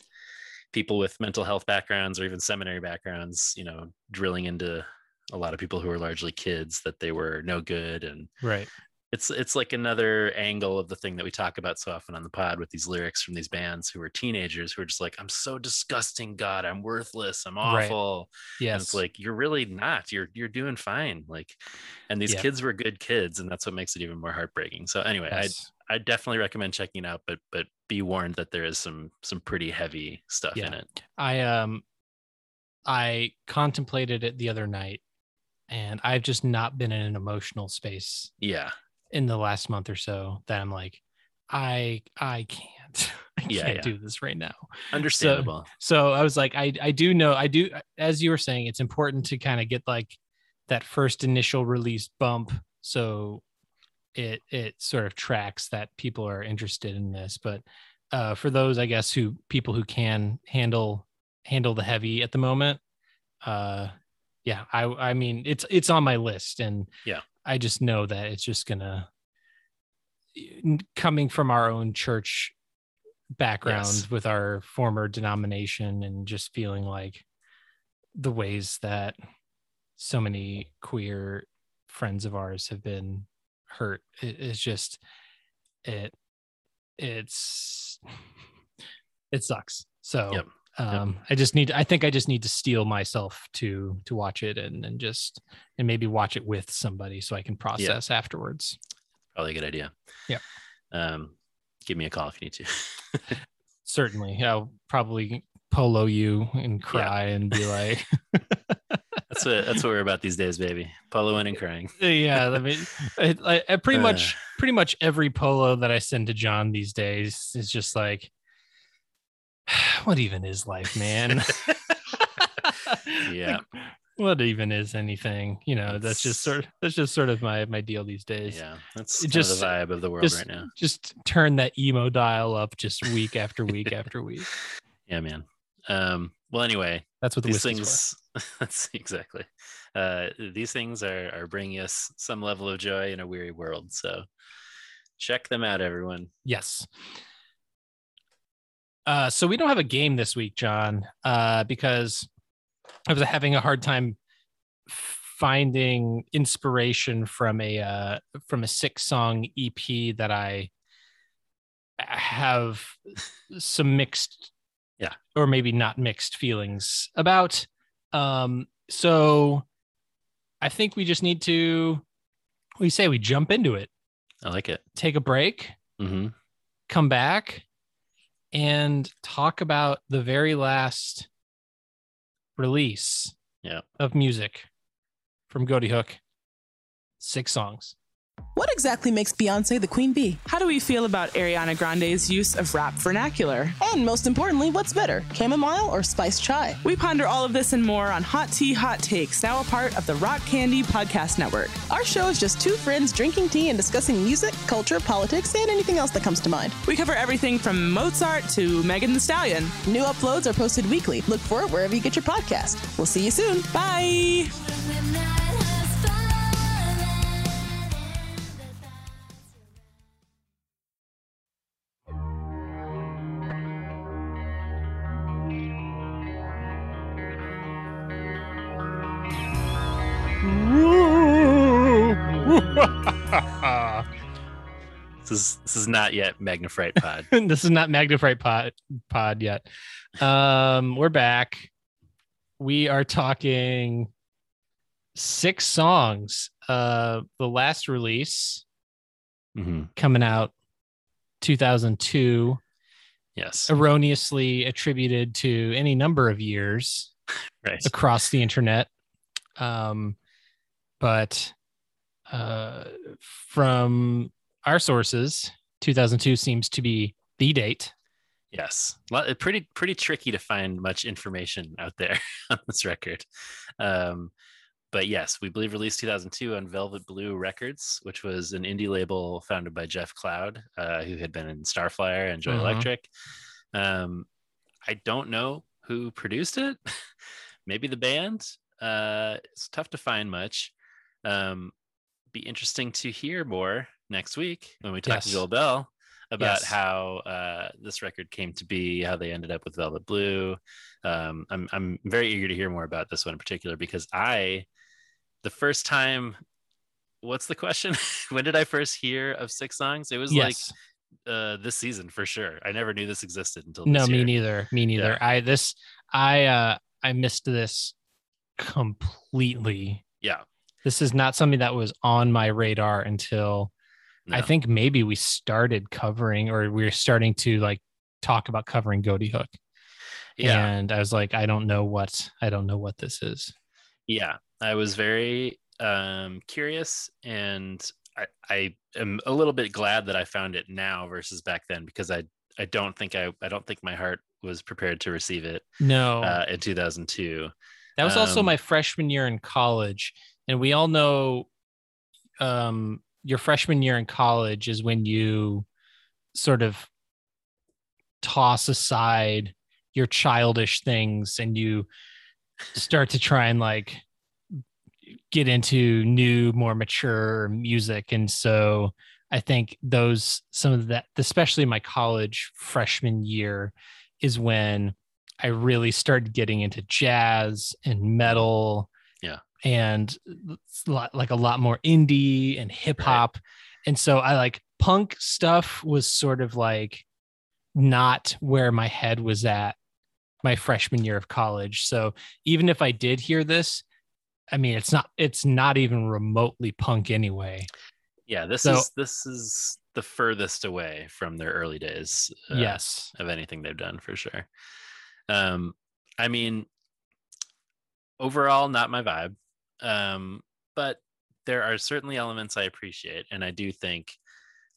people with mental health backgrounds or even seminary backgrounds, you know, drilling into a lot of people who were largely kids that they were no good. And it's like another angle of the thing that we talk about so often on the pod with these lyrics from these bands who were teenagers who are just like, I'm so disgusting, God, I'm worthless, I'm awful. Yes. And it's like, you're really not, you're doing fine. Like, and these kids were good kids, and that's what makes it even more heartbreaking. So anyway, I definitely recommend checking it out, but be warned that there is some pretty heavy stuff in it. I contemplated it the other night, and I've just not been in an emotional space. Yeah. In the last month or so that I'm like, I can't do this right now. Understandable. So I was like, I do know, as you were saying, it's important to kind of get like that first initial release bump. So it sort of tracks that people are interested in this, but for those, I guess, who can handle the heavy at the moment. I mean, it's on my list, and I just know that it's just gonna, coming from our own church background with our former denomination, and just feeling like the ways that so many queer friends of ours have been hurt, it sucks. So I think I just need to steel myself to watch it and maybe watch it with somebody so I can process afterwards. Probably a good idea. Give me a call if you need to. Certainly. I'll probably polo you and cry and be like, that's what we're about these days, baby. Poloing and crying. I mean, I pretty much every polo that I send to John these days is just like, what even is life, man? Like, what even is anything? You know, that's just sort of my deal these days. Yeah, that's just the vibe of the world right now. Just turn that emo dial up, just week after week after week. Yeah, man. Well, anyway, that's what these things. That's exactly. These things are bringing us some level of joy in a weary world. So, check them out, everyone. Yes. So we don't have a game this week, John, because I was having a hard time finding inspiration from a 6-song EP that I have some mixed, or maybe not mixed feelings about. So I think we just need to, what do you say, we jump into it. I like it. Take a break, come back, and talk about the very last release of music from Goatee Hook. 6 songs. What exactly makes Beyonce the queen bee? How do we feel about Ariana Grande's use of rap vernacular? And most importantly, what's better, chamomile or spiced chai? We ponder all of this and more on Hot Tea, Hot Takes, now a part of the Rock Candy Podcast Network. Our show is just 2 friends drinking tea and discussing music, culture, politics, and anything else that comes to mind. We cover everything from Mozart to Megan Thee Stallion. New uploads are posted weekly. Look for it wherever you get your podcast. We'll see you soon. Bye! This is not yet Magnified Pod. This is not Magnified Pod yet. We're back. We are talking 6 songs. The last release coming out 2002. Yes. Erroneously attributed to any number of years across the internet. But from our sources, 2002 seems to be the date. Yes. Pretty tricky to find much information out there on this record. But yes, we believe released 2002 on Velvet Blue Records, which was an indie label founded by Jeff Cloud, who had been in Starflyer and Joy Electric. I don't know who produced it. Maybe the band. It's tough to find much. Be interesting to hear more next week when we talk to Joel Bell about how this record came to be, how they ended up with Velvet Blue. I'm very eager to hear more about this one in particular, because the first time, what's the question? When did I first hear of 6 songs? It was like this season for sure. I never knew this existed until this year. Me neither. Yeah. I missed this completely. Yeah. This is not something that was on my radar until I think maybe we started covering, or we were starting to like talk about covering Goatee Hook. Yeah. And I was like, I don't know what this is. Yeah. I was very curious, and I am a little bit glad that I found it now versus back then, because I don't think my heart was prepared to receive it. No. In 2002. That was also my freshman year in college. And we all know your freshman year in college is when you sort of toss aside your childish things and you start to try and like get into new, more mature music. And so I think some of that, especially my college freshman year, is when I really started getting into jazz and metal. Yeah. And like a lot more indie and hip hop. Right. And so I like punk stuff was sort of like not where my head was at my freshman year of college. So even if I did hear this, I mean, it's not even remotely punk anyway. Yeah. This is the furthest away from their early days. Of anything they've done for sure. I mean, overall, not my vibe. But there are certainly elements I appreciate, and I do think,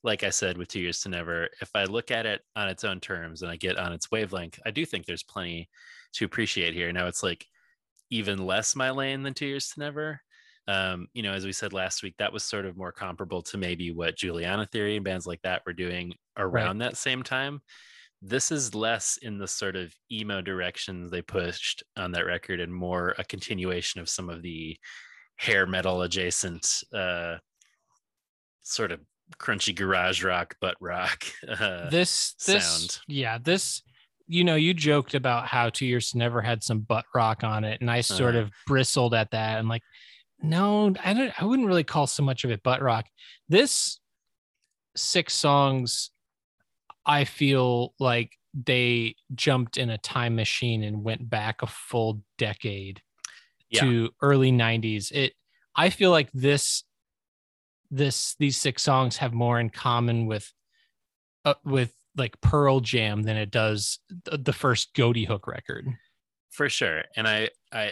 like I said with 2 Years to Never, if I look at it on its own terms and I get on its wavelength, I do think there's plenty to appreciate here. Now it's like even less my lane than 2 Years to Never. You know, as we said last week, that was sort of more comparable to maybe what Juliana Theory and bands like that were doing around that same time. This is less in the sort of emo direction they pushed on that record, and more a continuation of some of the hair metal adjacent sort of crunchy garage rock, butt rock this sound. Yeah, this you know, you joked about how 2 Years Never had some butt rock on it, and I sort of bristled at that. I'm like, no, I wouldn't really call so much of it butt rock. This 6 songs, I feel like they jumped in a time machine and went back a full decade to early 90s. I feel like these 6 songs have more in common with like Pearl Jam than it does the first Goatee Hook record. For sure. And I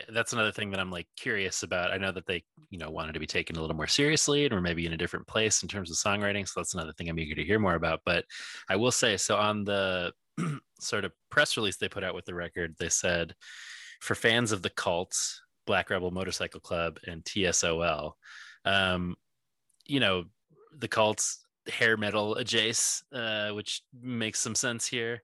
that's another thing that I'm like curious about. I know that they, you know, wanted to be taken a little more seriously and were maybe in a different place in terms of songwriting. So that's another thing I'm eager to hear more about. But I will say, so on the sort of press release they put out with the record, they said, for fans of the Cults, Black Rebel Motorcycle Club, and TSOL, you know, the Cults, hair metal adjacent, which makes some sense here.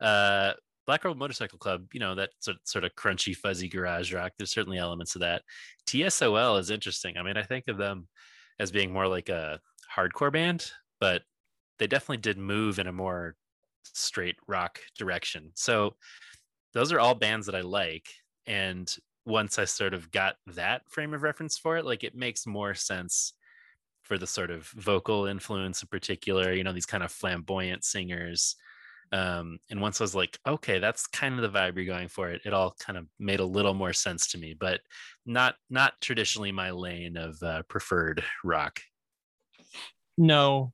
Black Rebel Motorcycle Club, you know, that sort of crunchy, fuzzy garage rock. There's certainly elements of that. TSOL is interesting. I mean, I think of them as being more like a hardcore band, but they definitely did move in a more straight rock direction. So those are all bands that I like. And once I sort of got that frame of reference for it, like it makes more sense for the sort of vocal influence in particular, you know, these kind of flamboyant singers. And once I was like, okay, that's kind of the vibe you're going for, it all kind of made a little more sense to me, but not traditionally my lane of preferred rock. No,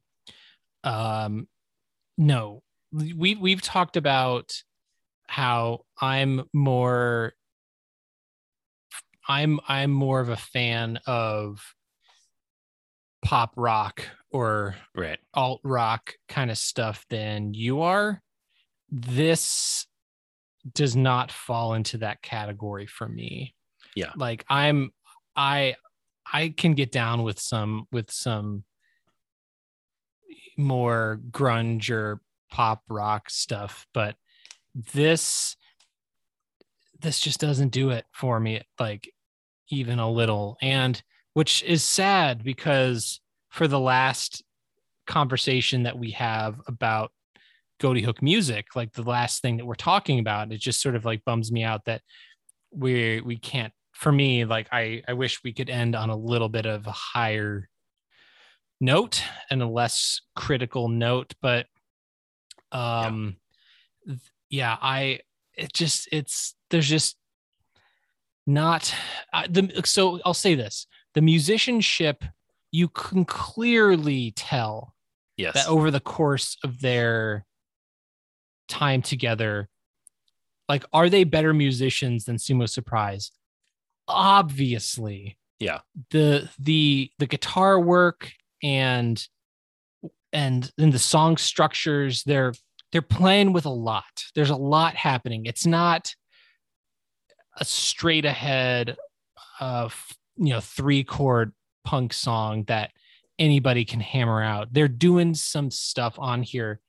we've talked about how I'm more of a fan of pop rock or alt rock kind of stuff than you are. This does not fall into that category for me. Yeah. Like I can get down with some more grunge or pop rock stuff, but this just doesn't do it for me, like even a little. And which is sad, because for the last conversation that we have about Goatee Hook music, like the last thing that we're talking about, it just sort of like bums me out that we can't, for me, like I wish we could end on a little bit of a higher note and a less critical note, but so I'll say this. The musicianship, you can clearly tell that over the course of their time together, like, are they better musicians than Sumo Surprise? Obviously. Yeah. The guitar work and then the song structures, they're playing with a lot. There's a lot happening. It's not a straight ahead you know, 3-chord punk song that anybody can hammer out. They're doing some stuff on here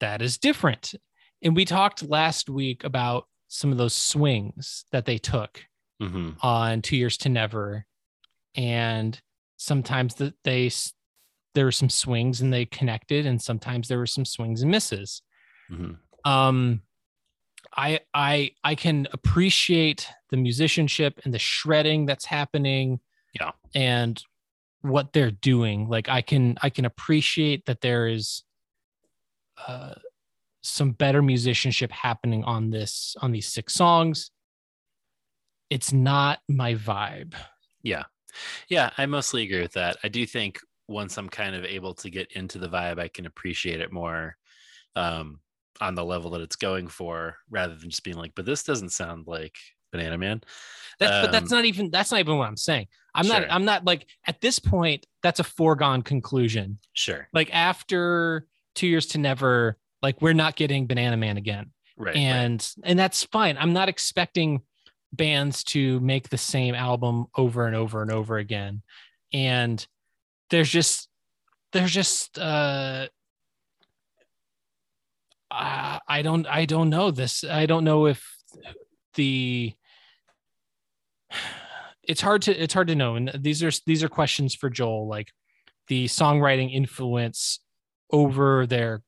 that is different. And we talked last week about some of those swings that they took on 2 Years to Never. And sometimes there were some swings and they connected, and sometimes there were some swings and misses. I can appreciate the musicianship and the shredding that's happening, and what they're doing. Like I can appreciate that there is some better musicianship happening on these 6 songs. It's not my vibe. Yeah, I mostly agree with that. I do think once I'm kind of able to get into the vibe, I can appreciate it more. On the level that it's going for, rather than just being like, but this doesn't sound like Banana Man. But that's not even what I'm saying. I'm not like, at this point, that's a foregone conclusion. Sure. Like after 2 Years to Never, like we're not getting Banana Man again. Right. And that's fine. I'm not expecting bands to make the same album over and over and over again. And there's just I don't know this. I don't know if it's hard to know. And these are questions for Joel, like the songwriting influence over their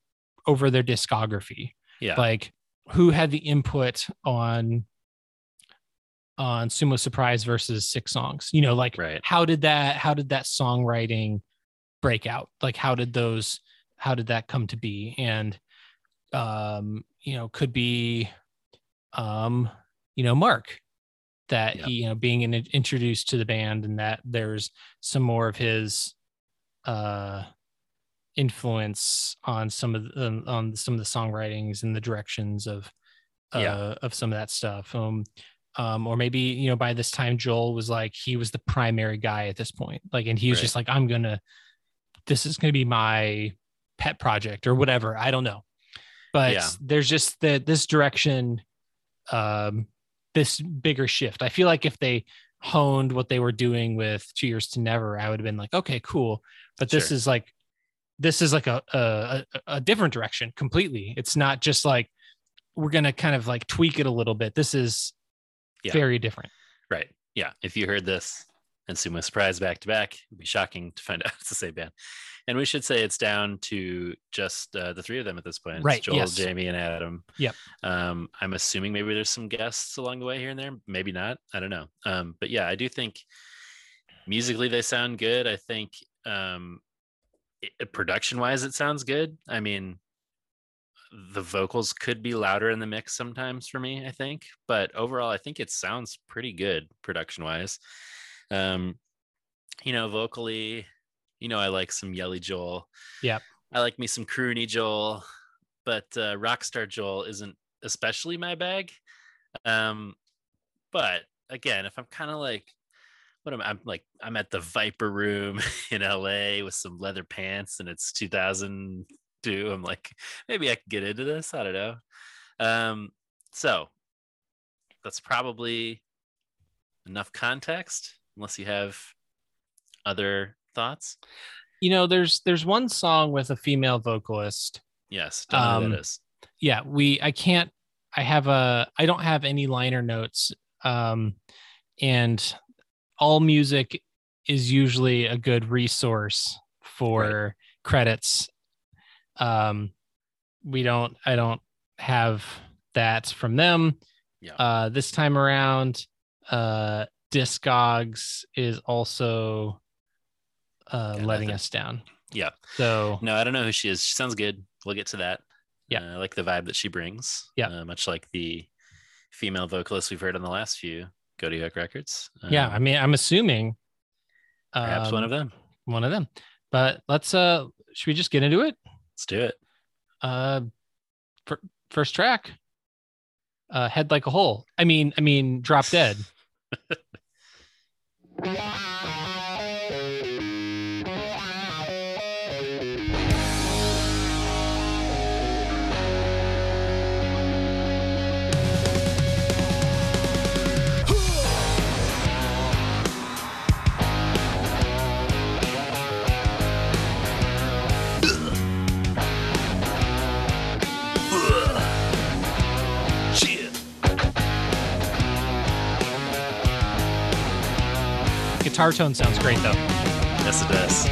discography. Yeah. Like who had the input on Sumo Surprise versus Six Songs, you know, like, right. how did that songwriting break out? Like, how did that come to be? And, you know, could be, you know, Mark, that yep. he, you know, being introduced to the band, and that there's some more of his, influence on some of the songwritings and the directions of some of that stuff. Or maybe, you know, by this time Joel was like, he was the primary guy at this point. Like, and he was right. just like, this is going to be my pet project or whatever. I don't know. But there's just this direction, this bigger shift. I feel like if they honed what they were doing with 2 Years to Never, I would have been like, okay, cool. But this sure. is like, a different direction completely. It's not just like, we're going to kind of like tweak it a little bit. This is very different. Right. Yeah. If you heard this and Sumo Surprise back to back, it'd be shocking to find out it's the same band. And we should say it's down to just the three of them at this point. It's right. Joel, yes. Jamie, and Adam. Yep. I'm assuming maybe there's some guests along the way here and there. Maybe not. I don't know. But yeah, I do think musically they sound good. I think production wise, it sounds good. I mean, the vocals could be louder in the mix sometimes for me, I think. But overall, I think it sounds pretty good production wise. You know, vocally, you know, I like some yelly Joel. Yeah. I like me some croony Joel, but Rockstar Joel isn't especially my bag. But again, if I'm kind of like, I'm at the Viper Room in LA with some leather pants and it's 2002, I'm like, maybe I can get into this. I don't know. So that's probably enough context, unless you have other thoughts. You know, there's one song with a female vocalist. Yes, don't know who that is. Yeah, I don't have any liner notes. And all music is usually a good resource for credits. I don't have that from them. Yeah. This time around, Discogs is also letting us down. Yeah. So no, I don't know who she is. She sounds good. We'll get to that. Yeah. I like the vibe that she brings. Yeah. Much like the female vocalists we've heard on the last few Goatee Hook records. I mean, I'm assuming perhaps one of them. But let's should we just get into it? Let's do it. First track, Head Like a Hole. I mean, Drop Dead. Guitar tone sounds great though. Yes, it does.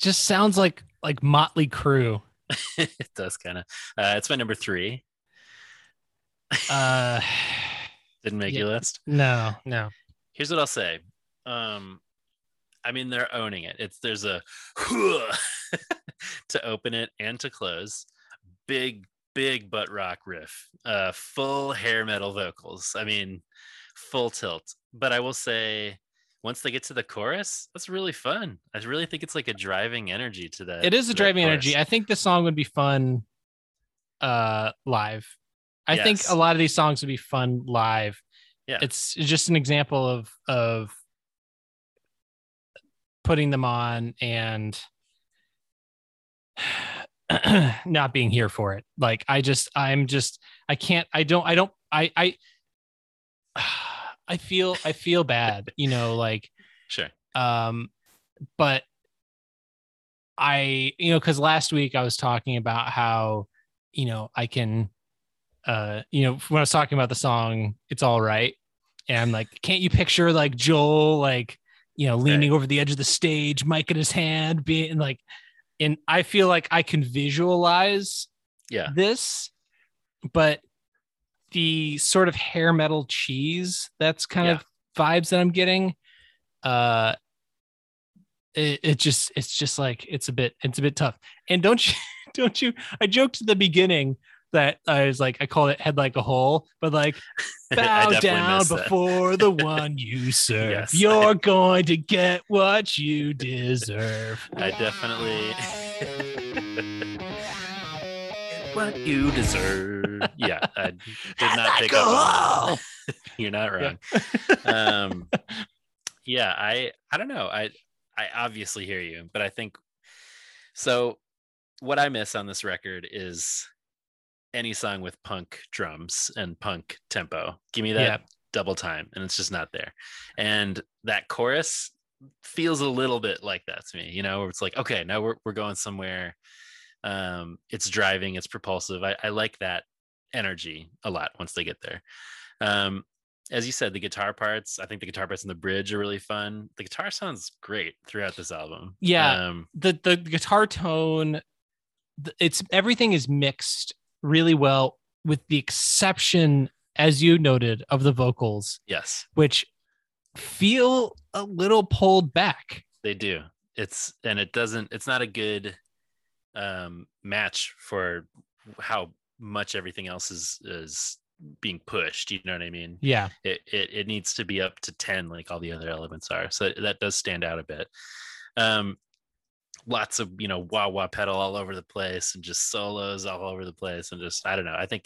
Just sounds like Motley Crue. It does kind of. It's my number 3. Didn't make your list. No. Here's what I'll say. I mean, they're owning it. There's a to open it and to close. Big big butt rock riff, full hair metal vocals. I mean, full tilt. But I will say, once they get to the chorus, that's really fun. I really think it's like a driving energy to that. It is a driving energy. I think this song would be fun live. I think a lot of these songs would be fun live. Yeah. It's just an example of putting them on and not being here for it. Like, I feel bad, you know, like, sure. But I, you know, cause last week I was talking about how, you know, I can, you know, when I was talking about the song, It's All Right. And I'm like, can't you picture like Joel, like, you know, leaning over the edge of the stage, mic in his hand, being like, and I feel like I can visualize this, but the sort of hair metal cheese, that's kind of vibes that I'm getting. It's just like, it's a bit tough. And don't you, I joked at the beginning that I was like, I called it Head Like a Hole, but like, bow down before the one you serve. Yes, You're going to get what you deserve. I definitely what you deserve. Yeah, I did not pick up on that. You're not wrong. Yeah. I don't know. I obviously hear you, but I think so. What I miss on this record is any song with punk drums and punk tempo. Give me that double time, and it's just not there. And that chorus feels a little bit like that to me, you know, where it's like, okay, now we're going somewhere. It's driving, it's propulsive. I like that energy a lot once they get there. As you said, the guitar parts, I think the guitar parts in the bridge are really fun. The guitar sounds great throughout this album. Yeah. The guitar tone, everything is mixed really well, with the exception, as you noted, of the vocals. Yes. Which feel a little pulled back. They do. It's not a good match for how much everything else is being pushed, you know what I mean? Yeah. It needs to be up to 10 like all the other elements are. So that does stand out a bit. Lots of, you know, wah-wah pedal all over the place and just solos all over the place. And just, I don't know. I think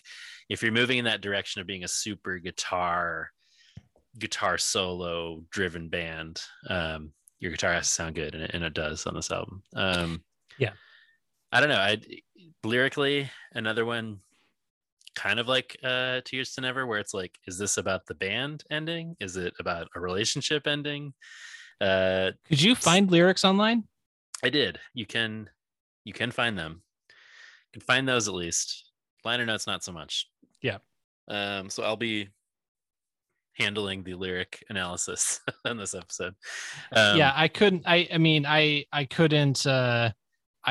if you're moving in that direction of being a super guitar solo driven band, your guitar has to sound good. And it does on this album. Yeah. I don't know. Lyrically, another one kind of like Tears to Never, where it's like, is this about the band ending? Is it about a relationship ending? Could you find lyrics online? I did. You can find them. You can find those at least. Liner notes, not so much. Yeah. So I'll be handling the lyric analysis on this episode. I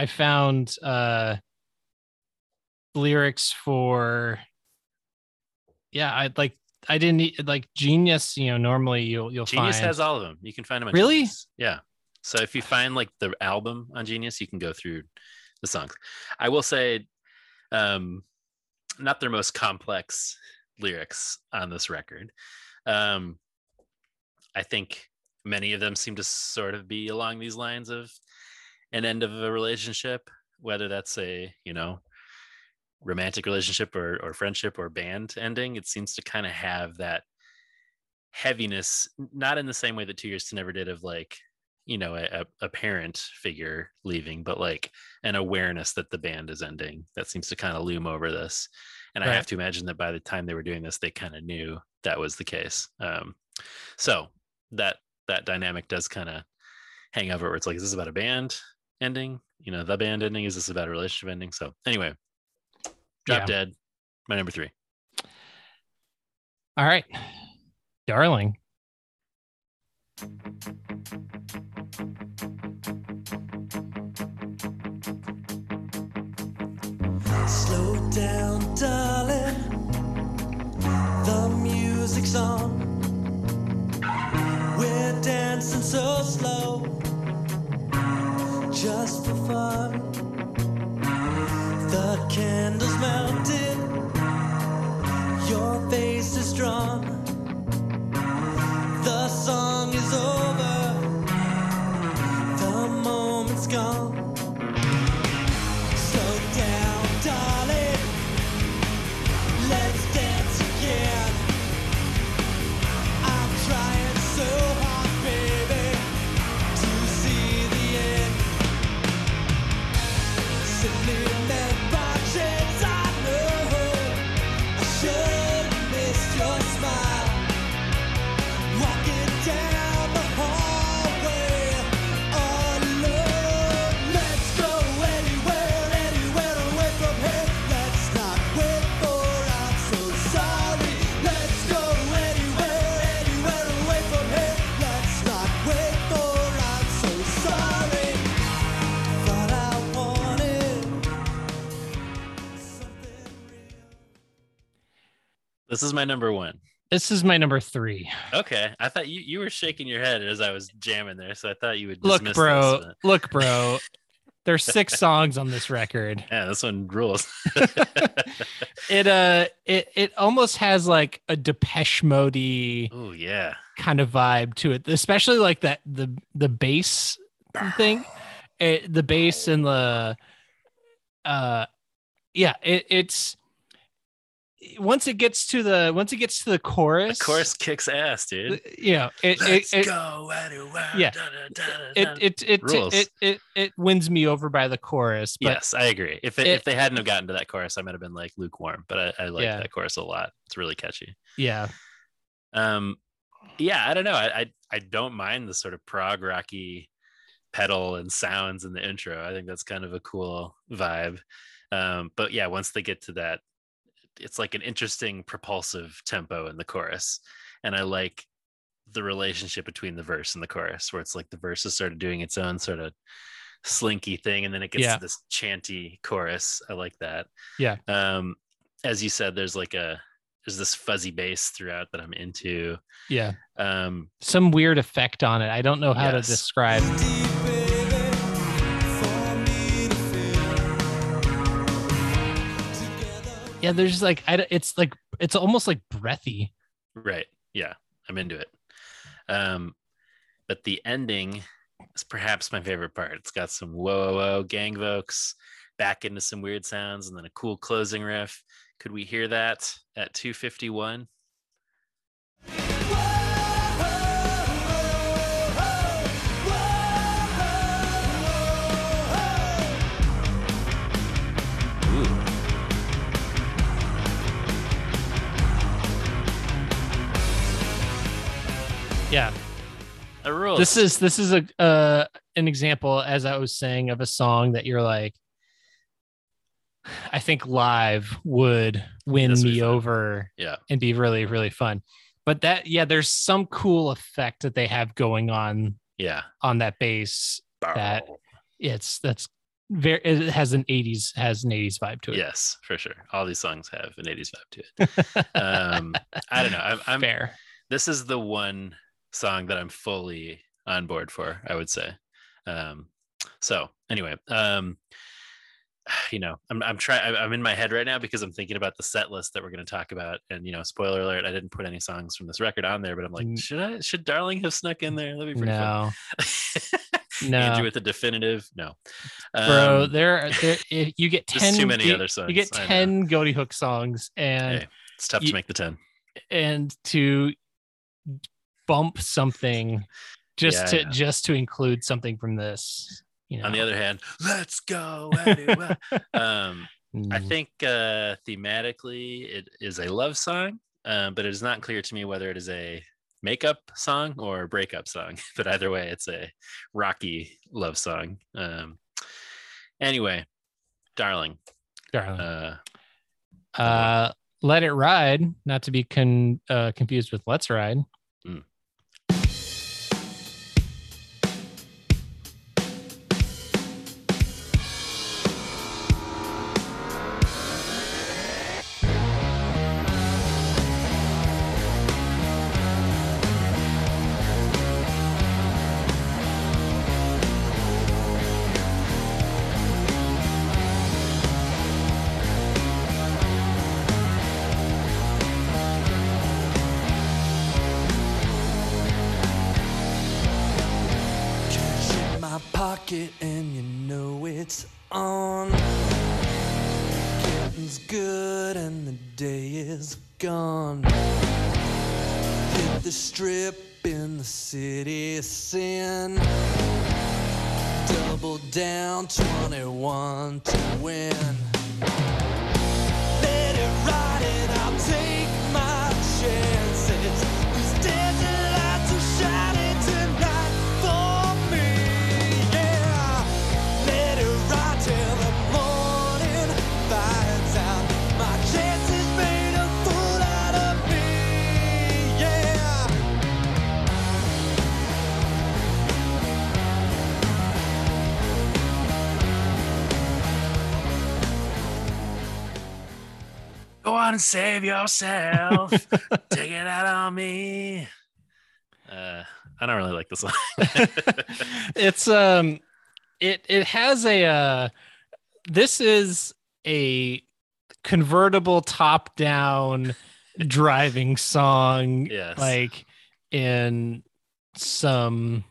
found lyrics for. Yeah, I didn't need, like, Genius. You know, normally you'll find. Genius has all of them. You can find them. Really? Genius. Yeah. So if you find like the album on Genius, you can go through the songs. I will say, not their most complex lyrics on this record. I think many of them seem to sort of be along these lines of an end of a relationship, whether that's a, you know, romantic relationship or friendship or band ending. It seems to kind of have that heaviness, not in the same way that 2 Years to Never did, of like, you know, a parent figure leaving, but like an awareness that the band is ending. That seems to kind of loom over this. And I have to imagine that by the time they were doing this, they kind of knew that was the case. So that dynamic does kind of hang over where it's like, is this about a band ending? You know, the band ending? Is this about a relationship ending? So anyway, Drop Dead, my number 3. All right. Darling. Slow down, darling. The music's on. We're dancing so slow, just for fun. The candles melted, your face is drawn. The song is over, the moment's gone. Slow down, darling, let's dance again. I'm trying so hard, baby, to see the end. Simply meant by chance, I know I should have missed your smile. Walking down the hallway all alone. Let's go anywhere, anywhere away from here. Let's not wait for, I'm so sorry. Let's go anywhere, anywhere away from here. Let's not wait for, I'm so sorry. Thought I wanted something real. This is my number one. This is my number three. Okay, I thought you were shaking your head as I was jamming there, so I thought you would dismiss this. Look, bro, there's 6 songs on this record. Yeah, this one rules. It almost has like a Depeche Mode-y kind of vibe to it, especially like that the bass thing, the bass and the it's. Once it gets to the chorus, the chorus kicks ass, dude. Yeah, it wins me over by the chorus. But yes, I agree. If they hadn't have gotten to that chorus, I might have been like lukewarm. But I like that chorus a lot. It's really catchy. Yeah. Yeah, I don't know. I don't mind the sort of prog rocky pedal and sounds in the intro. I think that's kind of a cool vibe. But yeah, once they get to that, it's like an interesting propulsive tempo in the chorus, and I like the relationship between the verse and the chorus, where it's like the verse is sort of doing its own sort of slinky thing, and then it gets to this chanty chorus. I like that. Yeah. As you said, there's this fuzzy bass throughout that I'm into. Yeah. Some weird effect on it. I don't know how to describe. Yeah, there's like, it's almost like breathy. Right. Yeah, I'm into it. But the ending is perhaps my favorite part. It's got some whoa gang vocals back into some weird sounds, and then a cool closing riff. Could we hear that at 2:51? Yeah, a rule. This is a an example, as I was saying, of a song that you're like, I think live would win me over, and be really really fun. But that, there's some cool effect that they have going on, on that bass. Bow. That that's very. It has an 80s vibe to it. Yes, for sure. All these songs have an 80s vibe to it. I don't know. I'm fair. This is the one song that I'm fully on board for, I would say. So anyway, I'm in my head right now because I'm thinking about the set list that we're going to talk about, and spoiler alert, I didn't put any songs from this record on there, but I'm like, should Darling have snuck in there? That'd be pretty fun. No. Andrew with the definitive. No. Bro, you get 10 too many other songs. You get 10 Goatee Hook songs, and it's tough to make the 10. And to bump something just to include something from this, on the other hand, let's go anywhere. I think thematically it is a love song, but it is not clear to me whether it is a makeup song or a breakup song, but either way it's a rocky love song. Anyway, darling, Let It Ride, not to be confused with Let's Ride. it and you know it's on. Getting's good and the day is gone. Hit the strip in the city of sin. Double down 21 to win. Let it ride and I'll take my chances. These dancing lights are shining tonight for me, yeah. Let it ride till the morning finds out. My chances made a fool out of me, yeah. Go on and save yourself. Take it out on me. I don't really like this one. It's it has a this is a convertible top down driving song. Yes. Like in some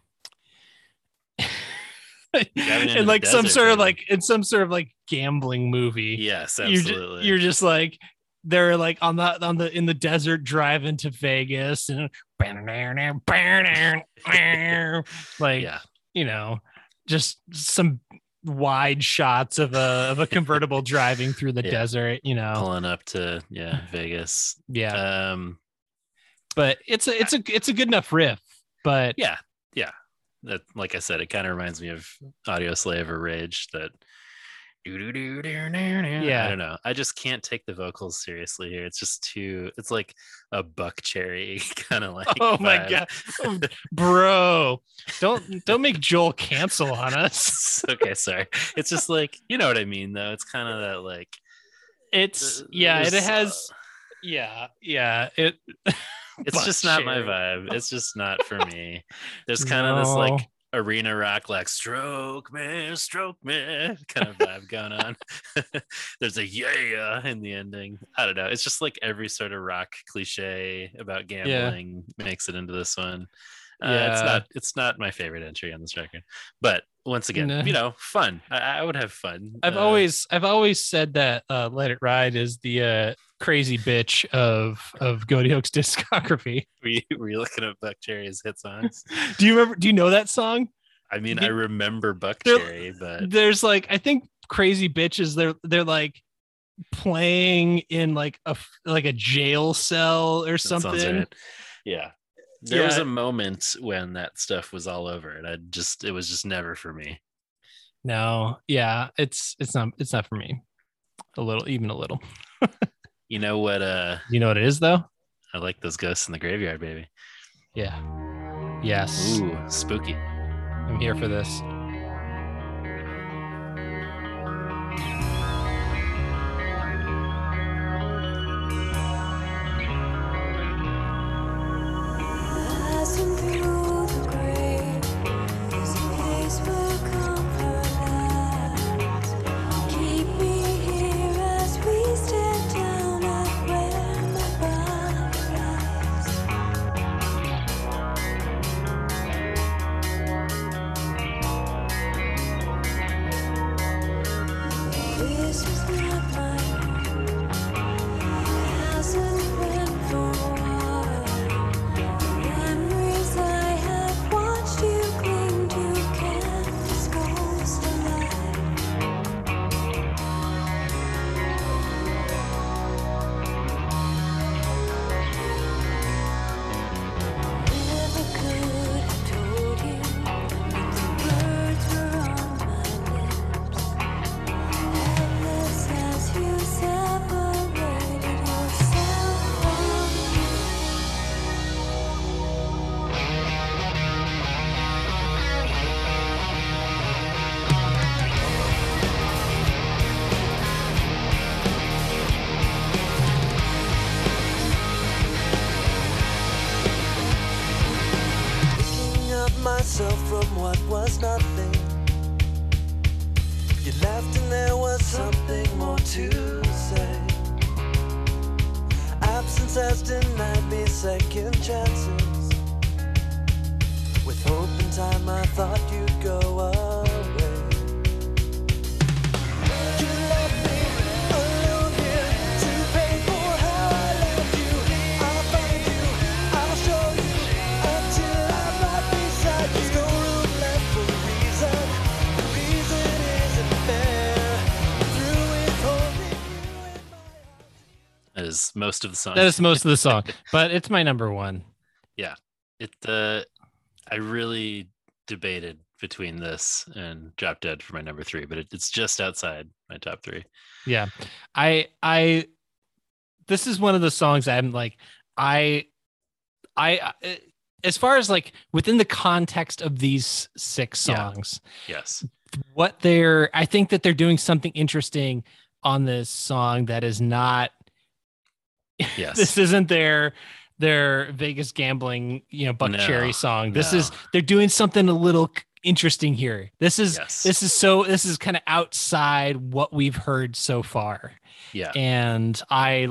in like some desert, sort of like in some sort of like gambling movie. Yes, absolutely. You're just like they're like on the in the desert driving to Vegas and like, yeah, you know, just some wide shots of a convertible driving through the, yeah, desert, you know, pulling up to, yeah, Vegas. Yeah. But it's a good enough riff, but yeah. That, like I said, it kind of reminds me of Audioslave or Rage. That yeah, I don't know. I just can't take the vocals seriously here. It's just too. It's like a Buckcherry kind of like. Oh my vibe. God, bro! Don't make Joel cancel on us. Okay, sorry. It's just like, you know what I mean, though. It's kind of that like. It's yeah. It has yeah. It. It's just not my vibe. It's just not for me. There's kind of this like arena rock, like stroke me kind of vibe going on. There's a yeah in the ending. I don't know. It's just like every sort of rock cliche about gambling, yeah, makes it into this one. Yeah. It's not my favorite entry on this record, but once again, no, you know, fun. I would have fun. I've always said that Let It Ride is the crazy bitch of Goatee Hook's discography. Were you looking at Buckcherry's hit songs? Do you know that song? I mean, I remember Buckcherry, but there's like, I think Crazy Bitch is they're like playing in like a jail cell or something. That sounds right. Yeah. There was a moment when that stuff was all over, and it was just never for me. No, yeah, it's not for me. A little. You know what? You know what it is though. I like those Ghosts in the Graveyard, baby. Yeah. Yes. Ooh, spooky. I'm here for this. Chances with hope in time, I thought you'd go away. is most of the song. That is most of the song, but it's my number one. Yeah, I really debated between this and Drop Dead for my number three, but it's just outside my top three. Yeah, I this is one of the songs I'm like, I as far as like within the context of these six songs, yeah. Yes, what I think that they're doing something interesting on this song that is not. Yes, this isn't their Vegas gambling, Buck Cherry song. This is, they're doing something a little interesting here. This is kind of outside what we've heard so far. Yeah, and it's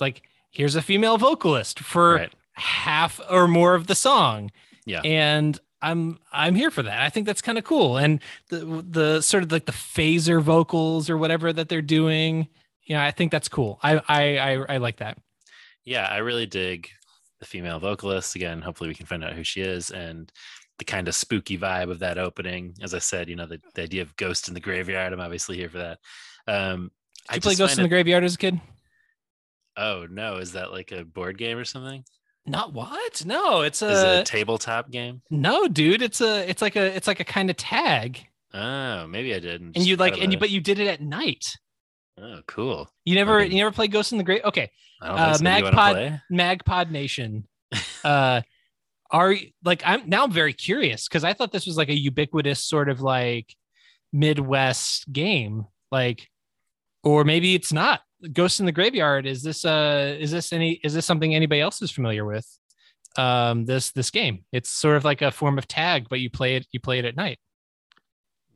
like here's a female vocalist for half or more of the song. Yeah, and I'm here for that. I think that's kind of cool. And the sort of like the phaser vocals or whatever that they're doing. Yeah, I think that's cool. I like that. Yeah, I really dig the female vocalist. Again, hopefully we can find out who she is, and the kind of spooky vibe of that opening. As I said, the idea of Ghost in the Graveyard. I'm obviously here for that. Did you play Ghost in the Graveyard as a kid? Oh no, is that like a board game or something? Not what? No, is it a tabletop game. No, dude, it's like a kind of tag. Oh, maybe I didn't. And but you did it at night. Oh, cool. You never played Ghost in the Grave? Okay. I don't think so. Magpod Nation. I'm very curious because I thought this was like a ubiquitous sort of like Midwest game, like, or maybe it's not. Ghost in the Graveyard, is this something anybody else is familiar with? This game, it's sort of like a form of tag, but you play it at night.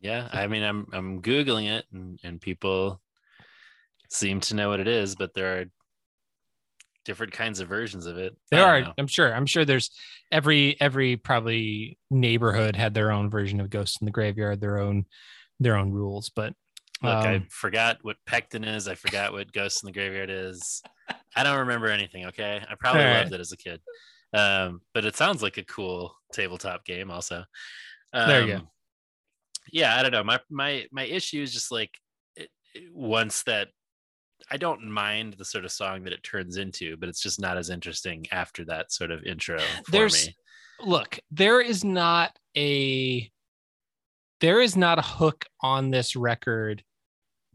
Yeah, I mean, I'm googling it, and people seem to know what it is, but there are different kinds of versions of it. There are, I'm sure there's every probably neighborhood had their own version of Ghost in the Graveyard, their own rules, but. Look, I forgot what Pectin is. I forgot what Ghost in the Graveyard is. I don't remember anything, okay? I probably loved it as a kid. But it sounds like a cool tabletop game also. There you go. Yeah, I don't know. My issue is just like I don't mind the sort of song that it turns into, but it's just not as interesting after that sort of intro for me. Look, there is not a hook on this record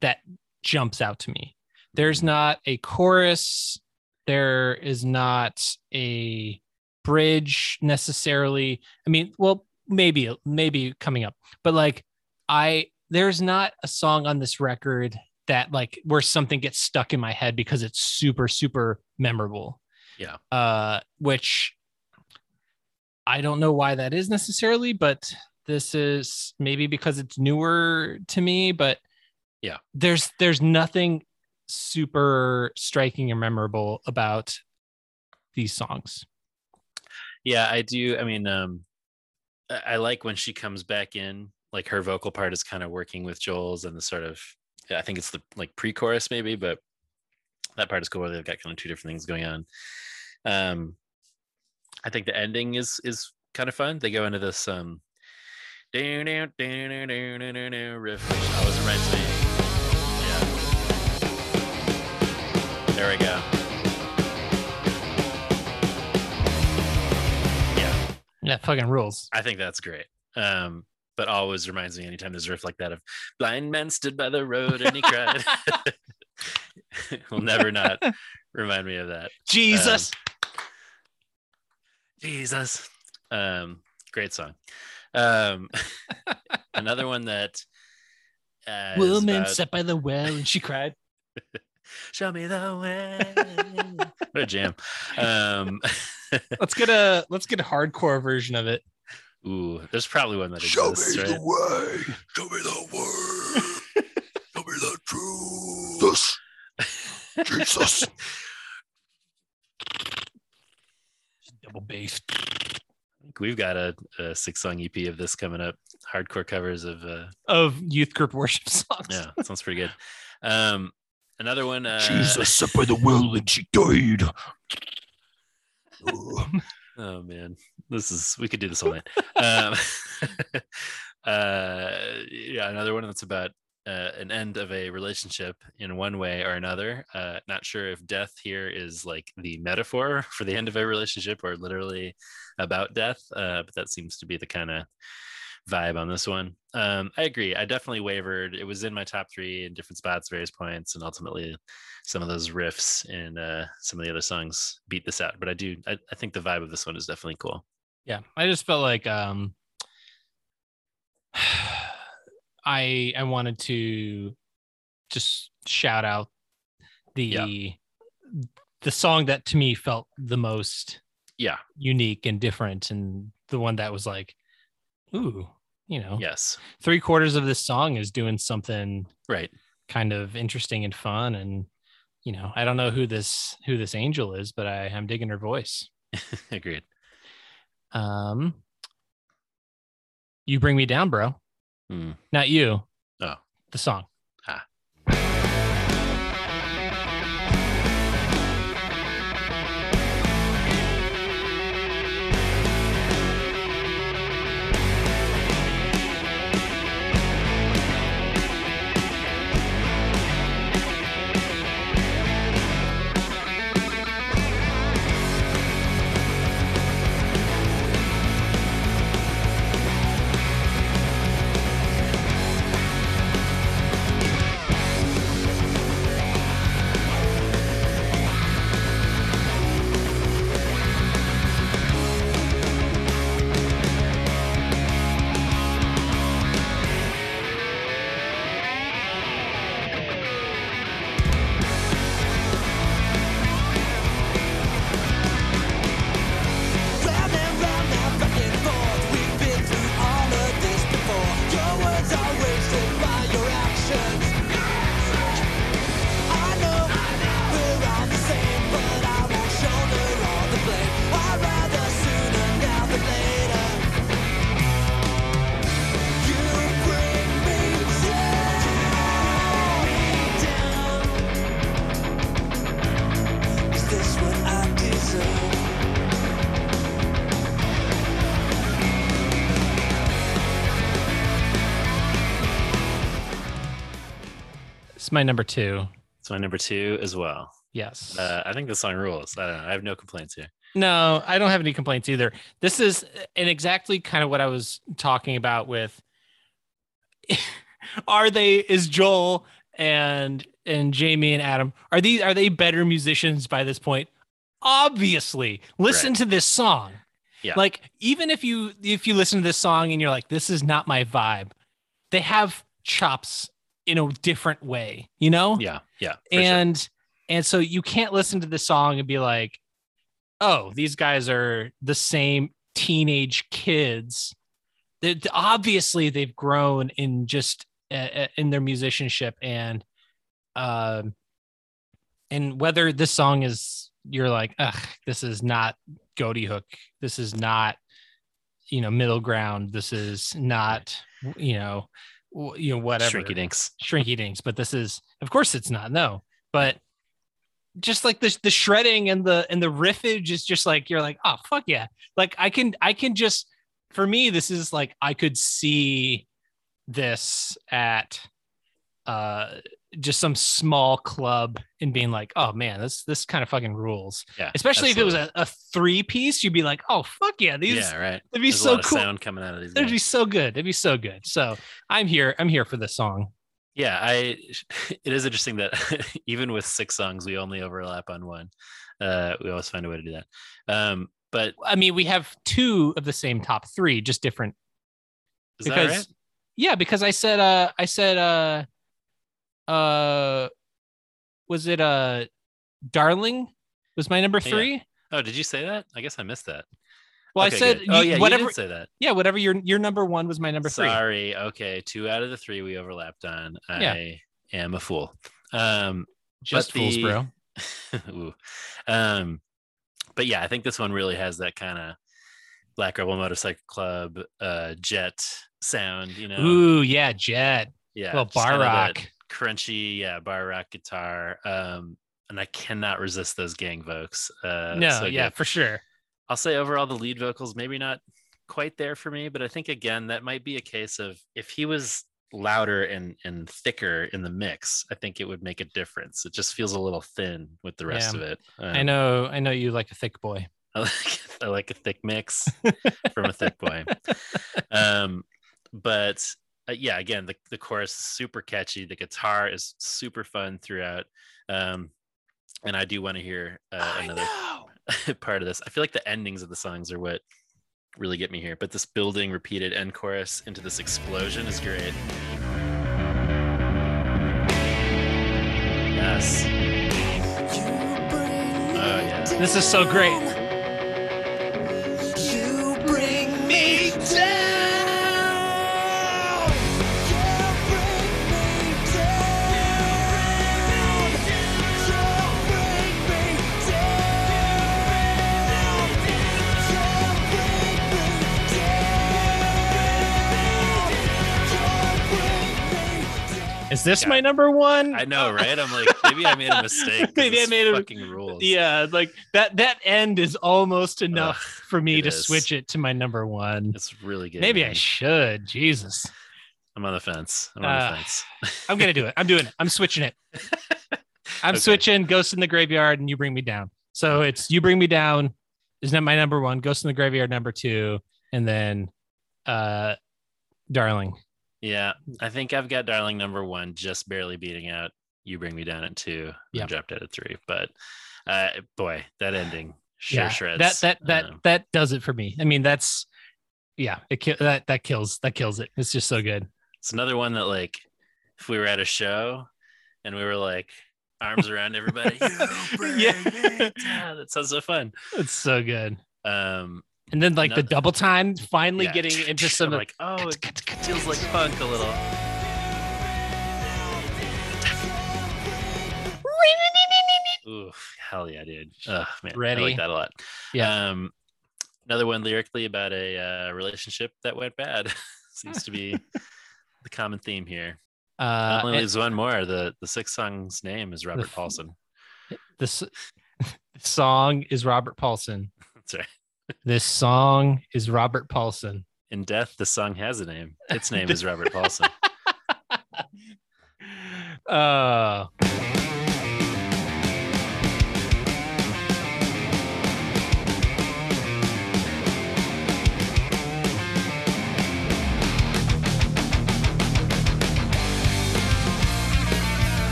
that jumps out to me. There's not a chorus. There is not a bridge necessarily. I mean, well, maybe coming up, but like there's not a song on this record that like where something gets stuck in my head because it's super, super memorable. Yeah. Which I don't know why that is necessarily, but this is maybe because it's newer to me, but yeah, there's nothing super striking or memorable about these songs. Yeah, I do. I mean, I like when she comes back in, like her vocal part is kind of working with Joel's and the sort of, I think it's the like pre-chorus maybe, but that part is cool where they've got kind of two different things going on. I think the ending is kind of fun. They go into this, riff, which always reminds me. Yeah. There we go. Yeah. That fucking rules. I think that's great. But always reminds me anytime there's a riff like that of blind man stood by the road and he cried. Will never not remind me of that. Jesus. Jesus. Great song. Another one that woman sat by the well and she cried. Show me the way. What a jam. Let's get a hardcore version of it. Ooh, there's probably one that exists. Show me the way. Show me the word. Show me the truth. Jesus. Double bass. We've got a 6-song EP of this coming up. Hardcore covers of youth group worship songs. Yeah, that sounds pretty good. Another one. Jesus sat by the well and she died. Oh man, we could do this all night. Yeah, another one that's about an end of a relationship in one way or another. Not sure if death here is like the metaphor for the end of a relationship or literally about death, but that seems to be the kind of vibe on this one. I agree. I definitely wavered. It was in my top three in different spots, various points, and ultimately some of those riffs and some of the other songs beat this out. But I think the vibe of this one is definitely cool. Yeah, I just felt like I wanted to just shout out the song that to me felt the most unique and different, and the one that was like, ooh, you know, yes, 3/4 of this song is doing something right, kind of interesting and fun, and you know, I don't know who this angel is, but I am digging her voice. Agreed. You Bring Me Down, Bro. Not you. Oh, the song. My number two. It's my number two as well. Yes. I think this song rules. I don't know. I have no complaints here. No, I don't have any complaints either. This is exactly kind of what I was talking about with is Joel and Jamie and Adam, are they better musicians by this point? Obviously. Listen to this song. Yeah. Like, even if you listen to this song and you're like, this is not my vibe, they have chops in a different way, you know? Yeah. And so you can't listen to the song and be like, oh, these guys are the same teenage kids. Obviously, they've grown in just in their musicianship, and whether this song is, you're like, ugh, this is not Goatee Hook. This is not, you know, Middle Ground. This is not, you know, whatever. Shrinky dinks. But this is, of course it's not. No, but just like this, the shredding and the riffage is just like, you're like, oh, fuck yeah. Like I can just, for me, this is like, I could see this at just some small club and being like, oh man, this kind of fucking rules. Yeah, especially absolutely. If it was a 3-piece, you'd be like, oh fuck yeah, these. Yeah, right. It'd be so cool. Sound coming out of these. It'd be so good. It'd be so good. So I'm here for this song. Yeah, it is interesting that even with 6 songs, we only overlap on one. We always find a way to do that. But I mean, we have 2 of the same top 3, just different. Is that right? Yeah, because I said, was it Darling was my number 3? Yeah. Oh, did you say that? I guess I missed that. Well, okay, I said whatever, you did say that. Yeah, whatever your number 1 was my number 3. Sorry. Okay, 2 out of the 3 we overlapped on. I am a fool. Just fools, bro. Ooh. But yeah, I think this one really has that kind of Black Rebel Motorcycle Club jet sound, you know. Ooh, yeah, jet. Yeah. Well, bar rock. Crunchy, yeah, bar rock guitar, and I cannot resist those gang vocals. No, so yeah, for sure. I'll say overall the lead vocals maybe not quite there for me, but I think again that might be a case of if he was louder and thicker in the mix, I think it would make a difference. It just feels a little thin with the rest of it. I know you like a thick boy. I like a thick mix from a thick boy. Yeah, again, the chorus is super catchy. The guitar is super fun throughout. And I do want to hear another part of this. I feel like the endings of the songs are what really get me here. But this building repeated end chorus into this explosion is great. Yes. Oh, yeah. This is so great. You bring me down. Is this my number one? I know, right? I'm like, maybe I made a mistake. Maybe I made a fucking rules. Yeah, like that end is almost enough for me to switch it to my number one. It's really good. Maybe I should. Jesus. I'm on the fence. I'm going to do it. I'm doing it. I'm switching it. I'm switching Ghost in the Graveyard and You Bring Me Down. So it's You Bring Me Down is not my number one, Ghost in the Graveyard number two, and then Darling. Yeah, I think I've got Darling number one, just barely beating out You Bring Me Down at two. I dropped out at three, but boy, that ending shreds. That does it for me. I mean, that's that kills it. It's just so good. It's another one that, like, if we were at a show and we were like arms around everybody, that sounds so fun. It's so good. And then, like, the double time finally getting into some, like, it feels like funk a little. Ooh, hell yeah, dude. Oh, man. Ready? I like that a lot. Yeah. Another one lyrically about a relationship that went bad. Seems to be the common theme here. Only leaves one more. The sixth song's name is Robert Paulson. The song is Robert Paulson. That's right. This song is Robert Paulson. In death, the song has a name. Its name is Robert Paulson.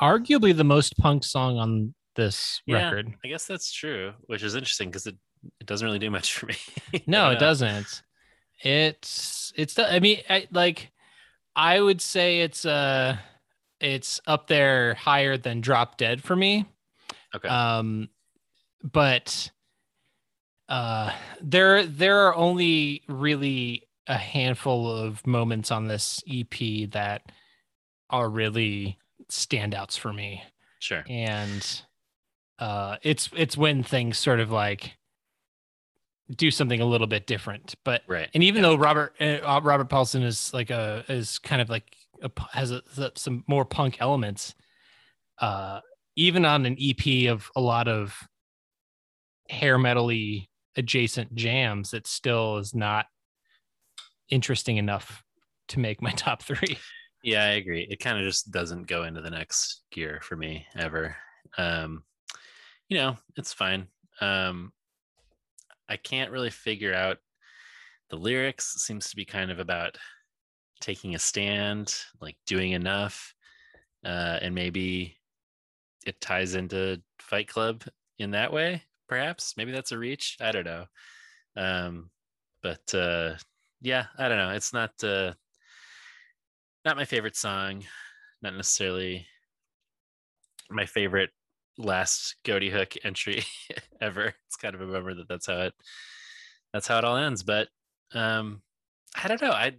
Arguably the most punk song on this record. I guess that's true, which is interesting because it doesn't really do much for me. No, it doesn't. It's I mean, I would say it's up there higher than Drop Dead for me. Okay. But there are only really a handful of moments on this EP that are really standouts for me. Sure. And it's when things sort of like do something a little bit different, but right. And even though Robert Paulson is like has some more punk elements, even on an EP of a lot of hair metal-y adjacent jams, it still is not interesting enough to make my top three. Yeah, I agree. It kind of just doesn't go into the next gear for me ever. It's fine. I can't really figure out the lyrics. It seems to be kind of about taking a stand, like doing enough, and maybe it ties into Fight Club in that way, perhaps. Maybe that's a reach. I don't know. But yeah, I don't know. It's not not my favorite song, not necessarily my favorite last Goatee Hook entry ever. It's kind of a bummer that that's how it all ends. But I don't know.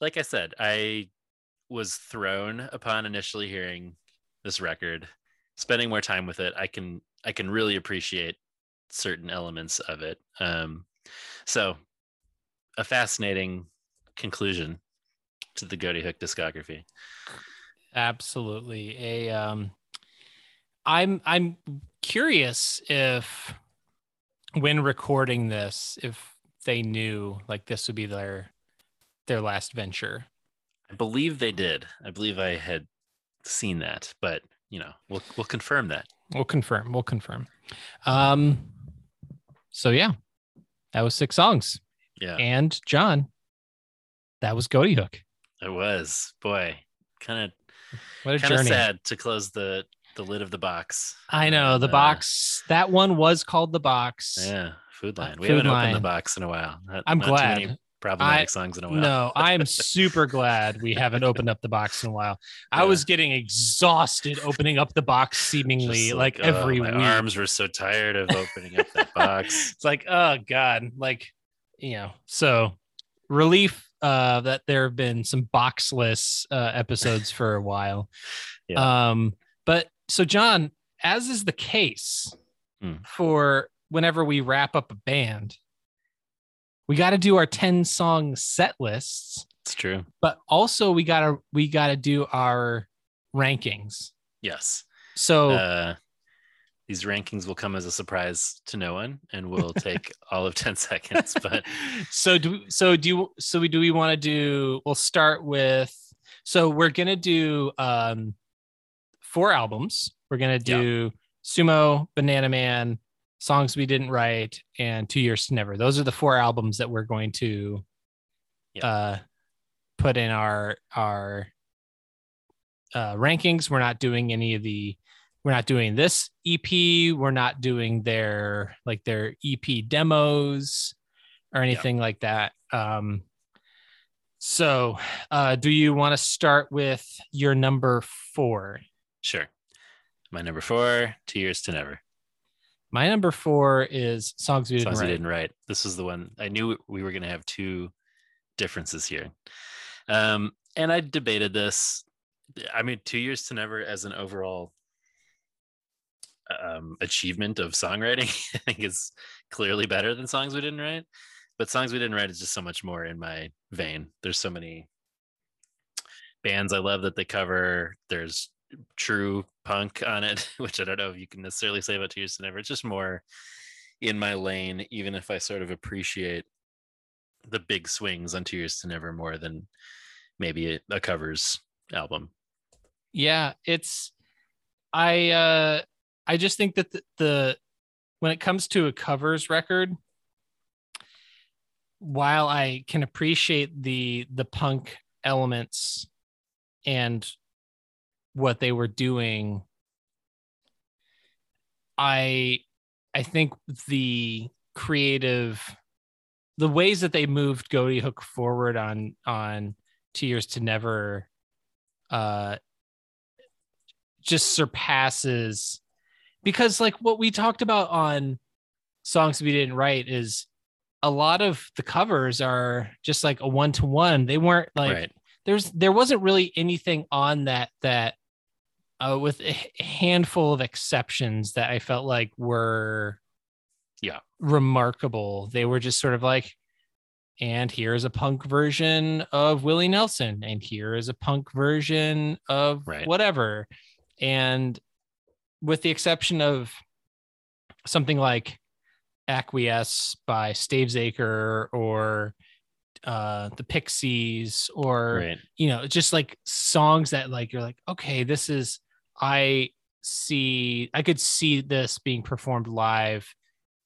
Like I said, I was thrown upon initially hearing this record, spending more time with it. I can really appreciate certain elements of it. So a fascinating conclusion to the Goatee Hook discography. Absolutely. I'm curious if, when recording this, if they knew like this would be their last venture. I believe they did. I believe I had seen that, but you know, we'll confirm that. We'll confirm. So yeah, that was 6 songs. Yeah. And John, that was Goatee Hook. It was, boy, kind of sad to close the lid of the box. I know, the box. That one was called The Box. Yeah, Food Line. We haven't opened The Box in a while. I'm glad. Too many problematic songs in a while. No, I'm super glad we haven't opened up The Box in a while. Yeah. I was getting exhausted opening up The Box seemingly like every week. My arms were so tired of opening up that box. It's like, oh God, like, you know, so relief that there have been some boxless episodes for a while. Yeah. But so, John, as is the case for whenever we wrap up a band, we got to do our 10 song set lists. It's true. But also we got to do our rankings. Yes. So these rankings will come as a surprise to no one, and will take all of 10 seconds. But we'll start with, so we're going to do 4 albums. We're going to do Sumo, Banana Man, Songs We Didn't Write, and 2 Years to Never. Those are the 4 albums that we're going to put in our rankings. We're not doing we're not doing this EP. We're not doing their EP demos or anything like that. So do you want to start with your number 4? Sure. My number 4, 2 Years to Never. My number 4 is Songs We Didn't Write. This is the one I knew we were going to have 2 differences here. And I debated this. I mean, 2 Years to Never as an overall achievement of songwriting, I think is clearly better than Songs We Didn't Write. But Songs We Didn't Write is just so much more in my vein. There's so many bands I love that they cover. There's true punk on it, which I don't know if you can necessarily say about 2 Years to Never. It's just more in my lane, even if I sort of appreciate the big swings on 2 Years to Never more than maybe a covers album. Yeah, it's I just think that the when it comes to a covers record, while I can appreciate the punk elements and what they were doing, I think the ways that they moved Goatee Hook forward on 2 Years to Never just surpasses, because like what we talked about on Songs We Didn't Write is a lot of the covers are just like a 1-to-1. They weren't like, right. There wasn't really anything on that with a handful of exceptions that I felt like were remarkable. They were just sort of like, and here's a punk version of Willie Nelson, and here is a punk version of whatever. And with the exception of something like Acquiesce by Stavesacre, or the Pixies, or you know, just like songs that like you're like, okay, this is, I could see this being performed live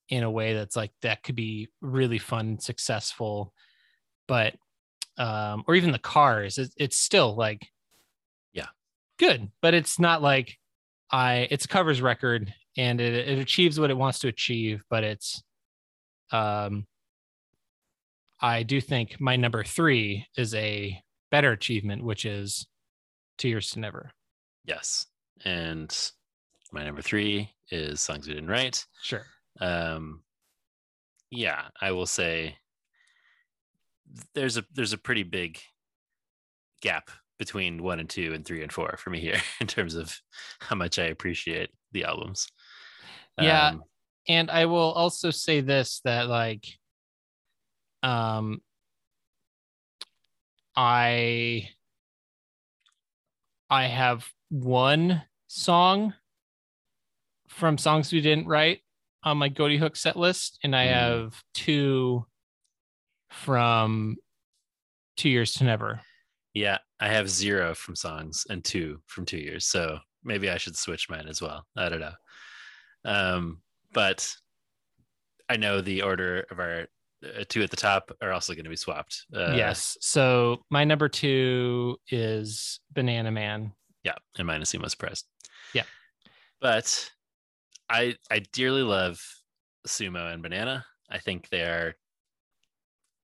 in a way that's like, that could be really fun and successful. But or even the Cars, it's still like good, but it's not like it's a covers record, and it achieves what it wants to achieve, but it's I do think my number three is a better achievement, which is 2 Years to Never. Yes. And my number three is Songs We Didn't Write. Sure. Yeah, I will say there's a pretty big gap between 1 and 2 and 3 and 4 for me here in terms of how much I appreciate the albums. Yeah. And I will also say this, that like, I have one song from Songs We Didn't Write on my Goatee Hook set list, and I have 2 from 2 Years to Never. Yeah, I have 0 from Songs and 2 from 2 Years, so maybe I should switch mine as well. I don't know. But I know the order of our 2 at the top are also going to be swapped. Yes. So my number 2 is Banana Man. Yeah, and mine is Seamless Press. Yeah. But I dearly love Sumo and Banana. I think they are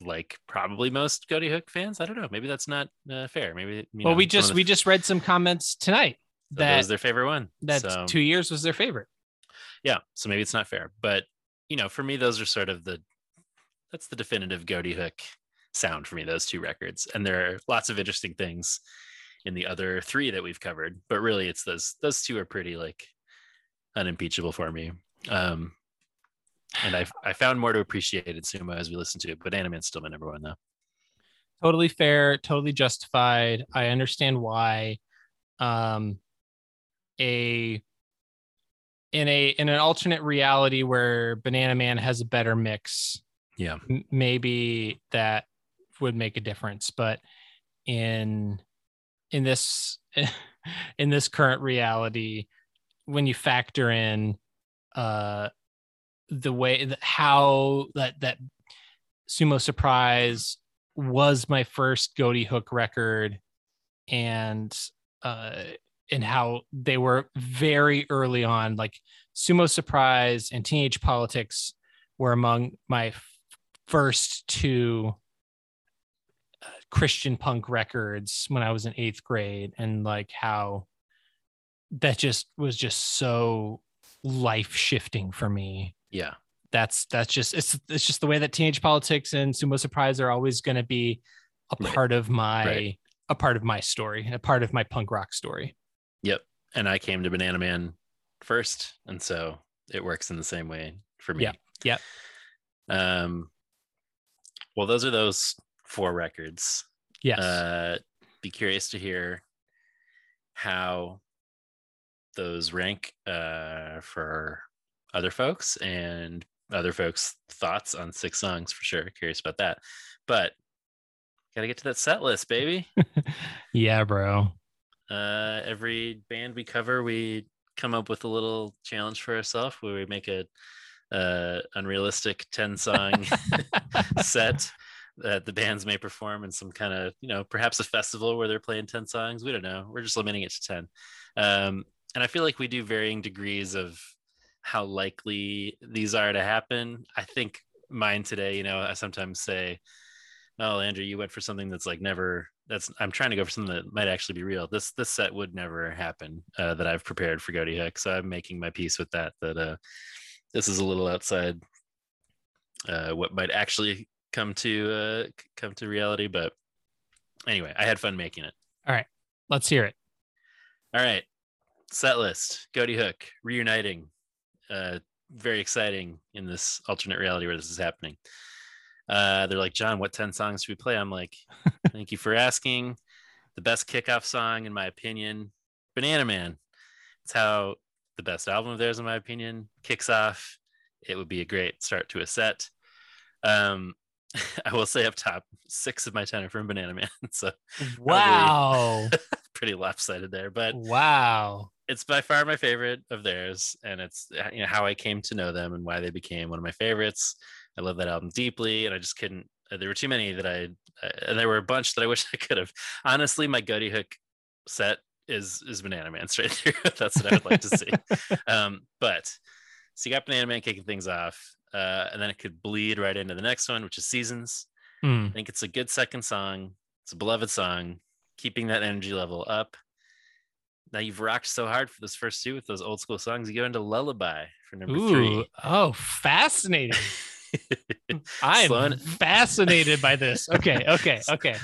like probably most Goatee Hook fans. I don't know. Maybe that's not fair. Maybe. We just read some comments tonight that was their favorite one. That so, 2 Years was their favorite. Yeah. So maybe it's not fair, but you know, for me, those are sort of that's the definitive Goatee Hook sound for me, those 2 records. And there are lots of interesting things in the other 3 that we've covered, but really it's those 2 are pretty like unimpeachable for me. And I found more to appreciate in Sumo as we listen to it, but Banana Man's still my number 1 though. Totally fair, totally justified. I understand why. In an alternate reality where Banana Man has a better mix, yeah, maybe that would make a difference. But in this current reality, when you factor in the way that how that Sumo Surprise was my first Goatee Hook record, and how they were very early on, like Sumo Surprise and Teenage Politics were among my first 2 Christian punk records when I was in 8th grade, and like how that just was so life shifting for me. Yeah, that's just it's just the way that Teenage Politics and Sumo Surprise are always going to be a part of my a part of my story, a part of my punk rock story. Yep, and I came to Banana Man first, and so it works in the same way for me. Yeah. Well, those are those 4 records. Yes. Be curious to hear how those rank for other folks and other folks' thoughts on 6 songs for sure. Curious about that, but gotta get to that set list, baby. Yeah, bro. Every band we cover, we come up with a little challenge for ourselves where we make a unrealistic 10 song set that the bands may perform in some kind of, you know, perhaps a festival where they're playing 10 songs. We don't know. We're just limiting it to 10. And I feel like we do varying degrees of how likely these are to happen. I think mine today, you know, I sometimes say, oh, Andrew, you went for something that's like never, I'm trying to go for something that might actually be real. This set would never happen that I've prepared for Goatee Hook. So I'm making my peace with that this is a little outside what might actually come to reality. But anyway, I had fun making it. All right, let's hear it. All right. Set list, Goatee Hook, reuniting. Very exciting in this alternate reality where this is happening. They're like, John, what 10 songs should we play? I'm like, thank you for asking. The best kickoff song, in my opinion, Banana Man. It's how the best album of theirs, in my opinion, kicks off. It would be a great start to a set. I will say up top, 6 of my 10 are from Banana Man. So wow, pretty lopsided there, but wow. It's by far my favorite of theirs, and it's, you know, how I came to know them and why they became one of my favorites. I love that album deeply, and I just couldn't. There were too many that and there were a bunch that I wish I could have. Honestly, my Goatee Hook set is Banana Man straight through. That's what I would like to see. But So you got Banana Man kicking things off, and then it could bleed right into the next one, which is Seasons. I think it's a good second song. It's a beloved song, keeping that energy level up. Now you've rocked so hard for this first two with those old school songs. You go into Lullaby for number three. Oh, fascinating. I'm fascinated by this. Okay.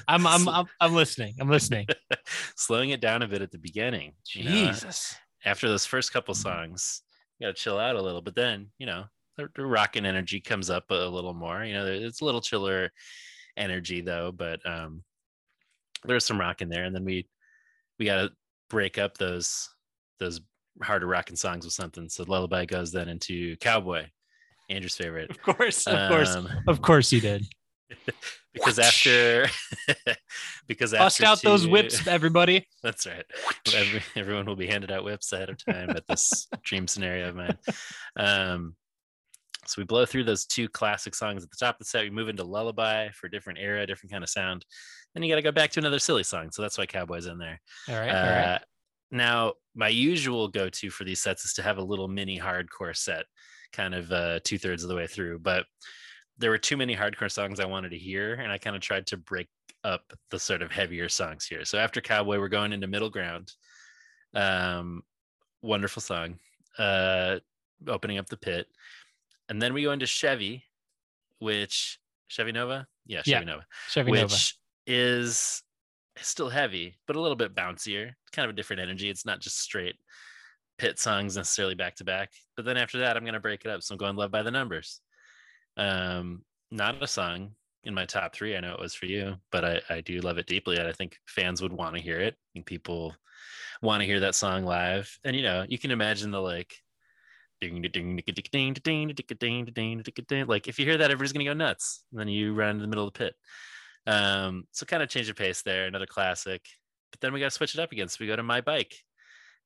I'm listening. Slowing it down a bit at the beginning. Jesus. After those first couple songs, you got to chill out a little, but then, you know, the rockin' energy comes up a little more. You know, it's a little chiller energy though, but there's some rock in there. And then we got to break up those harder rocking songs with something. So Lullaby goes then into Cowboy, Andrew's favorite. Of course he did. because after bust out those whips, everybody. That's right. Everyone will be handed out whips ahead of time at this dream scenario of mine. So we blow through those two classic songs at the top of the set. We move into Lullaby for a different era, different kind of sound. Then you got to go back to another silly song. So that's why Cowboy's in there. All right. Now, my usual go-to for these sets is to have a little mini hardcore set, kind of 2/3 of the way through. But there were too many hardcore songs I wanted to hear, and I kind of tried to break up the sort of heavier songs here. So after Cowboy, we're going into Middle Ground. Wonderful song. Opening up the pit. And then we go into Chevy, which Chevy Nova. Is still heavy, but a little bit bouncier, kind of a different energy. It's not just straight pit songs necessarily back to back. But then after that, I'm going to break it up. So I'm going Love by the Numbers. Not a song in my top three. I know it was for you, but I do love it deeply. And I think fans would want to hear it. I think people want to hear that song live. And, you know, you can imagine the like, like if you hear that, everybody's gonna go nuts. And then you run in the middle of the pit. So kind of change the pace there, another classic. But then we gotta switch it up again. So we go to My Bike.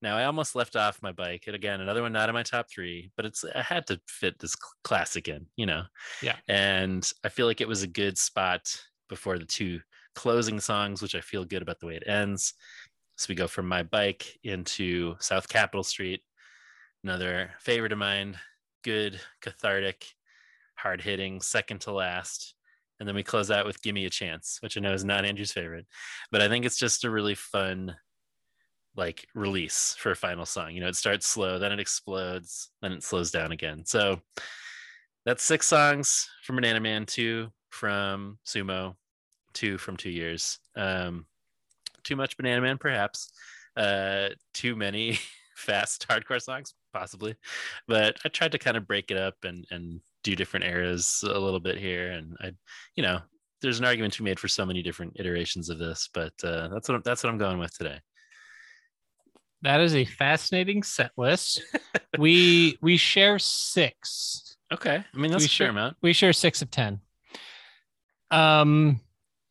Now I almost left off My Bike, and again, another one not in my top three, but I had to fit this classic in, you know. Yeah. And I feel like it was a good spot before the two closing songs, which I feel good about the way it ends. So we go from My Bike into South Capitol Street. Another favorite of mine, good, cathartic, hard-hitting, second to last. And then we close out with Give Me a Chance, which I know is not Andrew's favorite, but I think it's just a really fun, like, release for a final song. You know, it starts slow, then it explodes, then it slows down again. So that's 6 songs from Banana Man, 2 from Sumo, 2 from 2 Years. Too much Banana Man, perhaps. Too many fast hardcore songs, possibly, but I tried to kind of break it up and do different eras a little bit here. And I, you know, there's an argument to be made for so many different iterations of this, but that's what I'm going with today. That is a fascinating set list. we share 6. Okay, I mean that's a fair amount. We share 6 of 10.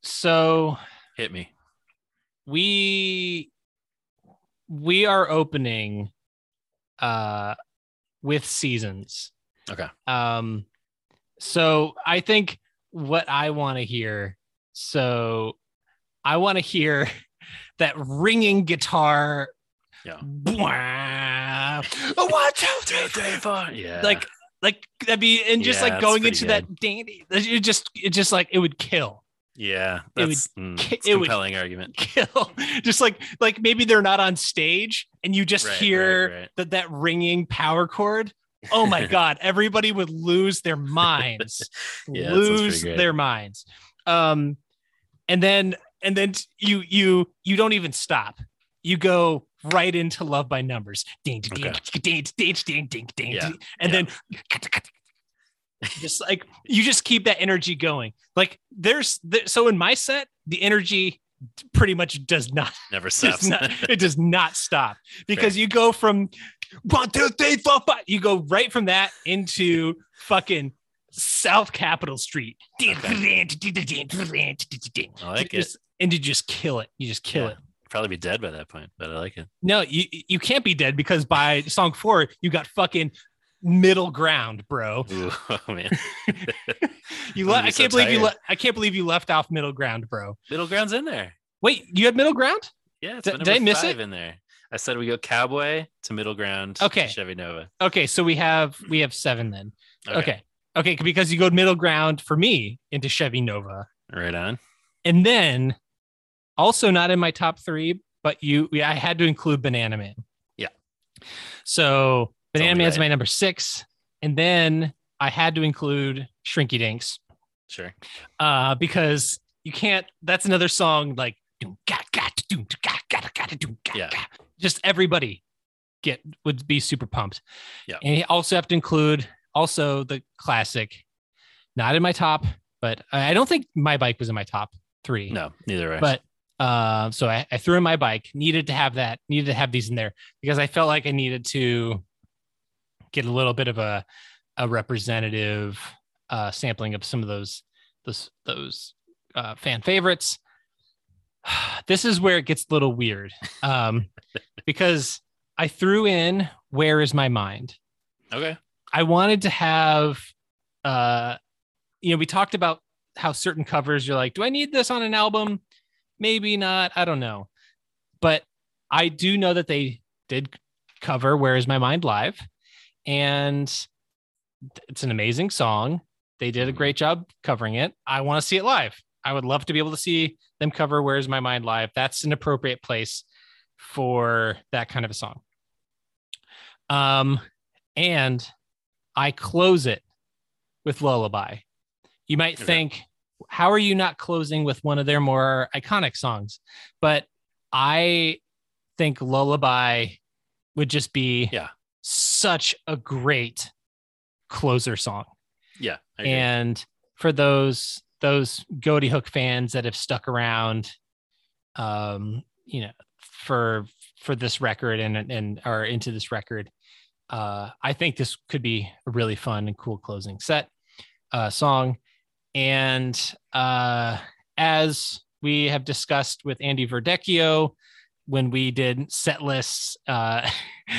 So hit me. We are opening with Seasons. Okay. So I think what I want to hear, that ringing guitar. Yeah. Blah, 1, 2, 3, 4. Yeah. Like that'd be, and just like going into good. That dandy, it just like, it would kill. Yeah, that's a compelling argument. Kill. Just like maybe they're not on stage and you just hear that ringing power chord. Oh my God, everybody would lose their minds. And then you don't even stop. You go right into Love by Numbers. Ding, ding, ding, ding, ding, ding, ding. And then just like you just keep that energy going. Like so in my set, the energy pretty much never stops. It does not stop, because you go from 1, 2, 3, 4, 5. You go right from that into fucking South Capitol Street. I like it. And you just kill it. You just kill it. Probably be dead by that point, but I like it. No, you can't be dead, because by song 4, you got fucking Middle Ground, bro. Ooh, oh man. I can't believe you left off Middle Ground, bro. Middle Ground's in there. Wait, you had Middle Ground? Yeah, did I miss 5 it in there? I said we go Cowboy to Middle Ground. Okay. To Chevy Nova. Okay, so we have seven then. Okay, because you go Middle Ground for me into Chevy Nova. Right on. And then also not in my top three, but I had to include Banana Man. Yeah. So Banana Man's my number 6, and then I had to include Shrinky Dinks. Sure. Because you can't. That's another song like. Yeah. Just everybody would be super pumped. Yeah. And you also have to include the classic, not in my top, but I don't think My Bike was in my top 3. No, neither way. But so I threw in My Bike, needed to have these in there because I felt like I needed to get a little bit of a representative sampling of some of those fan favorites. This is where it gets a little weird because I threw in Where Is My Mind? Okay. I wanted to have, we talked about how certain covers you're like, do I need this on an album? Maybe not. I don't know. But I do know that they did cover Where Is My Mind live, and it's an amazing song. They did a great job covering it. I want to see it live. I would love to be able to see them cover Where Is My Mind live. That's an appropriate place for that kind of a song. And I close it with Lullaby. You might think, how are you not closing with one of their more iconic songs? But I think Lullaby would just be such a great closer song. Yeah. And for those Goatee Hook fans that have stuck around, for this record and are into this record, I think this could be a really fun and cool closing set song. And as we have discussed with Andy Verdecchio, when we did set lists,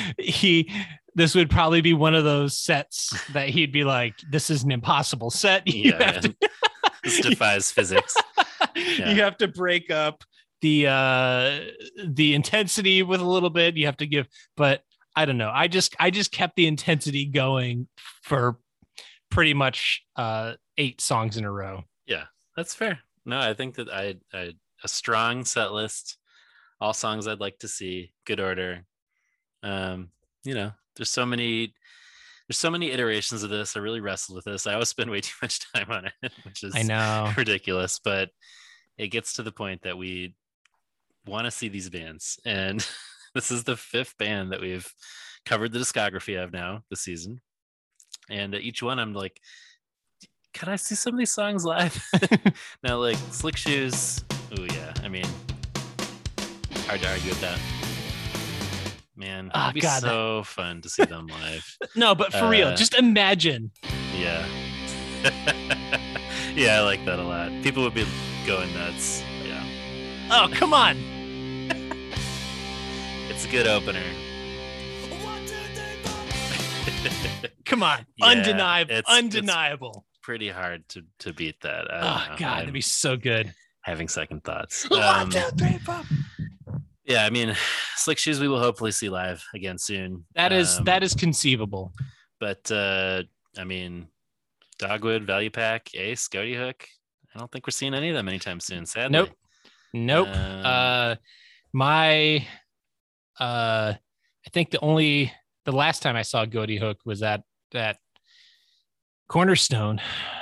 this would probably be one of those sets that he'd be like, "This is an impossible set." This defies physics. Yeah. You have to break up the intensity with a little bit. You have to give, but I don't know. I just kept the intensity going for pretty much 8 songs in a row. Yeah, that's fair. No, I think that a strong set list, all songs I'd like to see, good order. There's so many iterations of this. I really wrestled with this. I always spend way too much time on it, which is ridiculous, but it gets to the point that we want to see these bands. And this is the 5th band that we've covered the discography of now this season. And each one I'm like, can I see some of these songs live? Now, like Slick Shoes. Oh yeah. I mean, hard to argue with that. Man, it'd be so fun to see them live. No, but for real, just imagine. Yeah. Yeah, I like that a lot. People would be going nuts. Yeah. Oh, come on. It's a good opener. Come on. Yeah, undeniable. It's pretty hard to beat that. Oh, God, that'd be so good. Having second thoughts. 1, 2, 3, 4. Yeah, I mean, Slick Shoes we will hopefully see live again soon. That is conceivable. But I mean, Dogwood, Value Pack, Ace, Goatee Hook. I don't think we're seeing any of them anytime soon. Sadly. Nope. I think the last time I saw Goatee Hook was at that Cornerstone,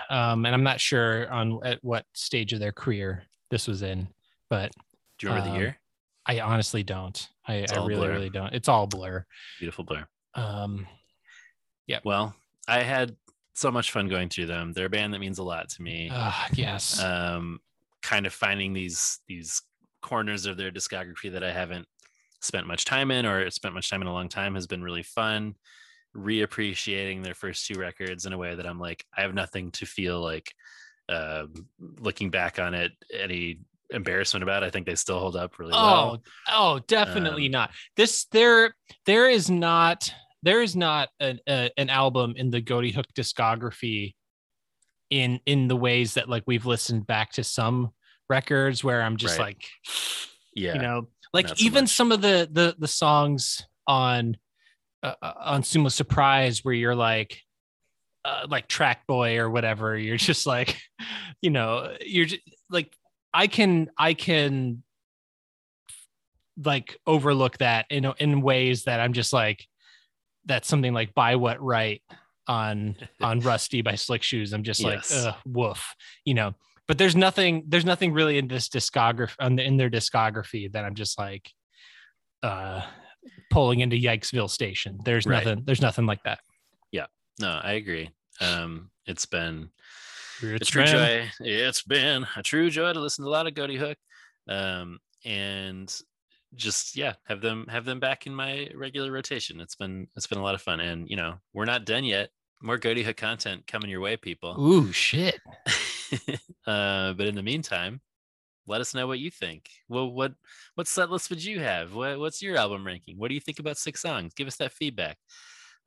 and I'm not sure at what stage of their career this was in. But do you remember the year? I honestly don't. I really, really don't. It's all blur. Beautiful blur. Yeah. Well, I had so much fun going through them. They're a band that means a lot to me. Yes. Kind of finding these corners of their discography that I haven't spent much time in or spent much time in a long time has been really fun. Reappreciating their first 2 records in a way that I'm like, I have nothing to feel like looking back on it, any embarrassment about. I think they still hold up really well. Oh, definitely not. This there is not an album in the Goatee Hook discography in the ways that like we've listened back to some records where I'm just like, Like not even so some of the songs on Sumo Surprise where you're like Track Boy or whatever, you're just like, you know, you're just, like, I can like overlook that in ways that I'm just like, that's something like Buy What Right on Rusty by Slick Shoes. I'm just yes. like, woof, you know, but there's nothing really in this discography in their discography that I'm just like, pulling into Yikesville Station. There's right. nothing, there's nothing like that. Yeah, no, I agree. It's been a true joy to listen to a lot of Goatee Hook. And just have them back in my regular rotation. It's been a lot of fun, and you know, we're not done yet. More Goatee Hook content coming your way, people. Ooh, shit. But in the meantime, let us know what you think. Well, what set list would you have? What's your album ranking? What do you think about six songs? Give us that feedback.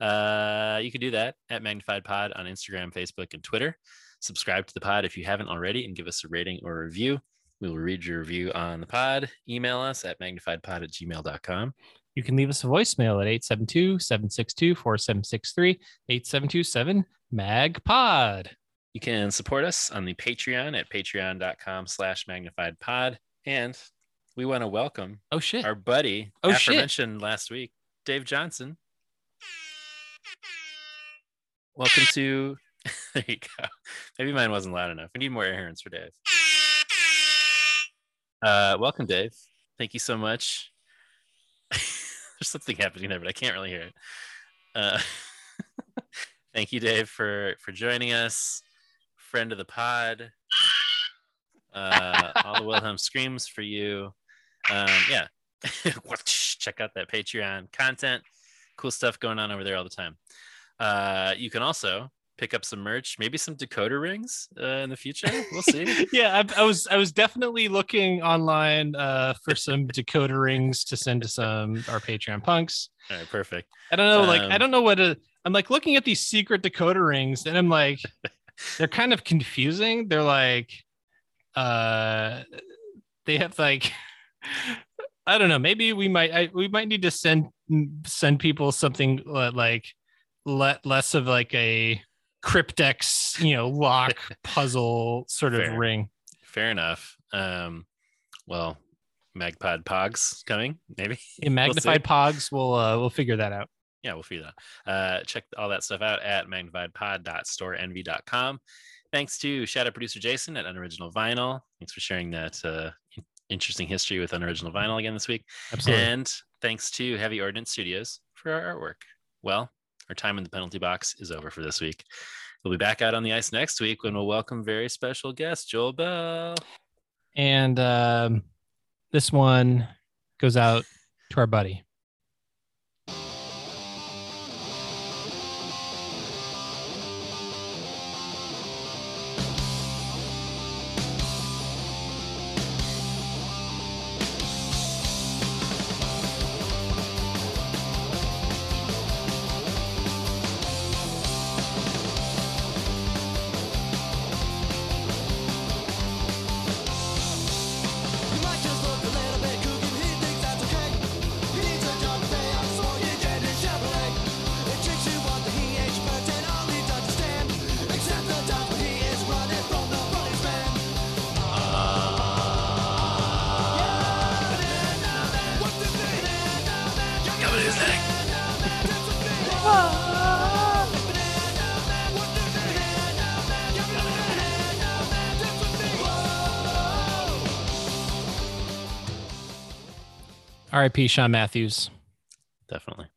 You can do that at Magnified Pod on Instagram, Facebook, and Twitter. Subscribe to the pod if you haven't already, and give us a rating or a review. We will read your review on the pod. Email us at magnifiedpod@gmail.com. You can leave us a voicemail at 872-762-4763, 8727-MAG-POD. You can support us on the Patreon at patreon.com/magnifiedpod. And we want to welcome our buddy, aforementioned last week, Dave Johnson. Welcome to... There you go. Maybe mine wasn't loud enough. We need more errands for Dave. Welcome, Dave. Thank you so much. There's something happening there, but I can't really hear it. Thank you, Dave, for joining us. Friend of the pod. All the Wilhelm screams for you. Yeah. Check out that Patreon content. Cool stuff going on over there all the time. You can also pick up some merch, maybe some decoder rings in the future. We'll see. Yeah, I was definitely looking online for some decoder rings to send to some our Patreon punks. All right, perfect. I'm like looking at these secret decoder rings, and I'm like, they're kind of confusing. They're like, they have like, I don't know. Maybe we might need to send people something like less of like a cryptex, you know, lock puzzle sort of ring. Fair enough. Well, Magpod Pogs coming, maybe. Yeah, Magnified Pogs. We'll figure that out. Yeah, we'll figure that out. Check all that stuff out at magnifiedpod.storeenvy.com. Thanks to shadow producer Jason at Unoriginal Vinyl. Thanks for sharing that interesting history with Unoriginal Vinyl again this week. Absolutely. And thanks to Heavy Ordnance Studios for our artwork. Well, our time in the penalty box is over for this week. We'll be back out on the ice next week when we'll welcome very special guest Joel Bell. And this one goes out to our buddy. R.I.P. Sean Matthews. Definitely.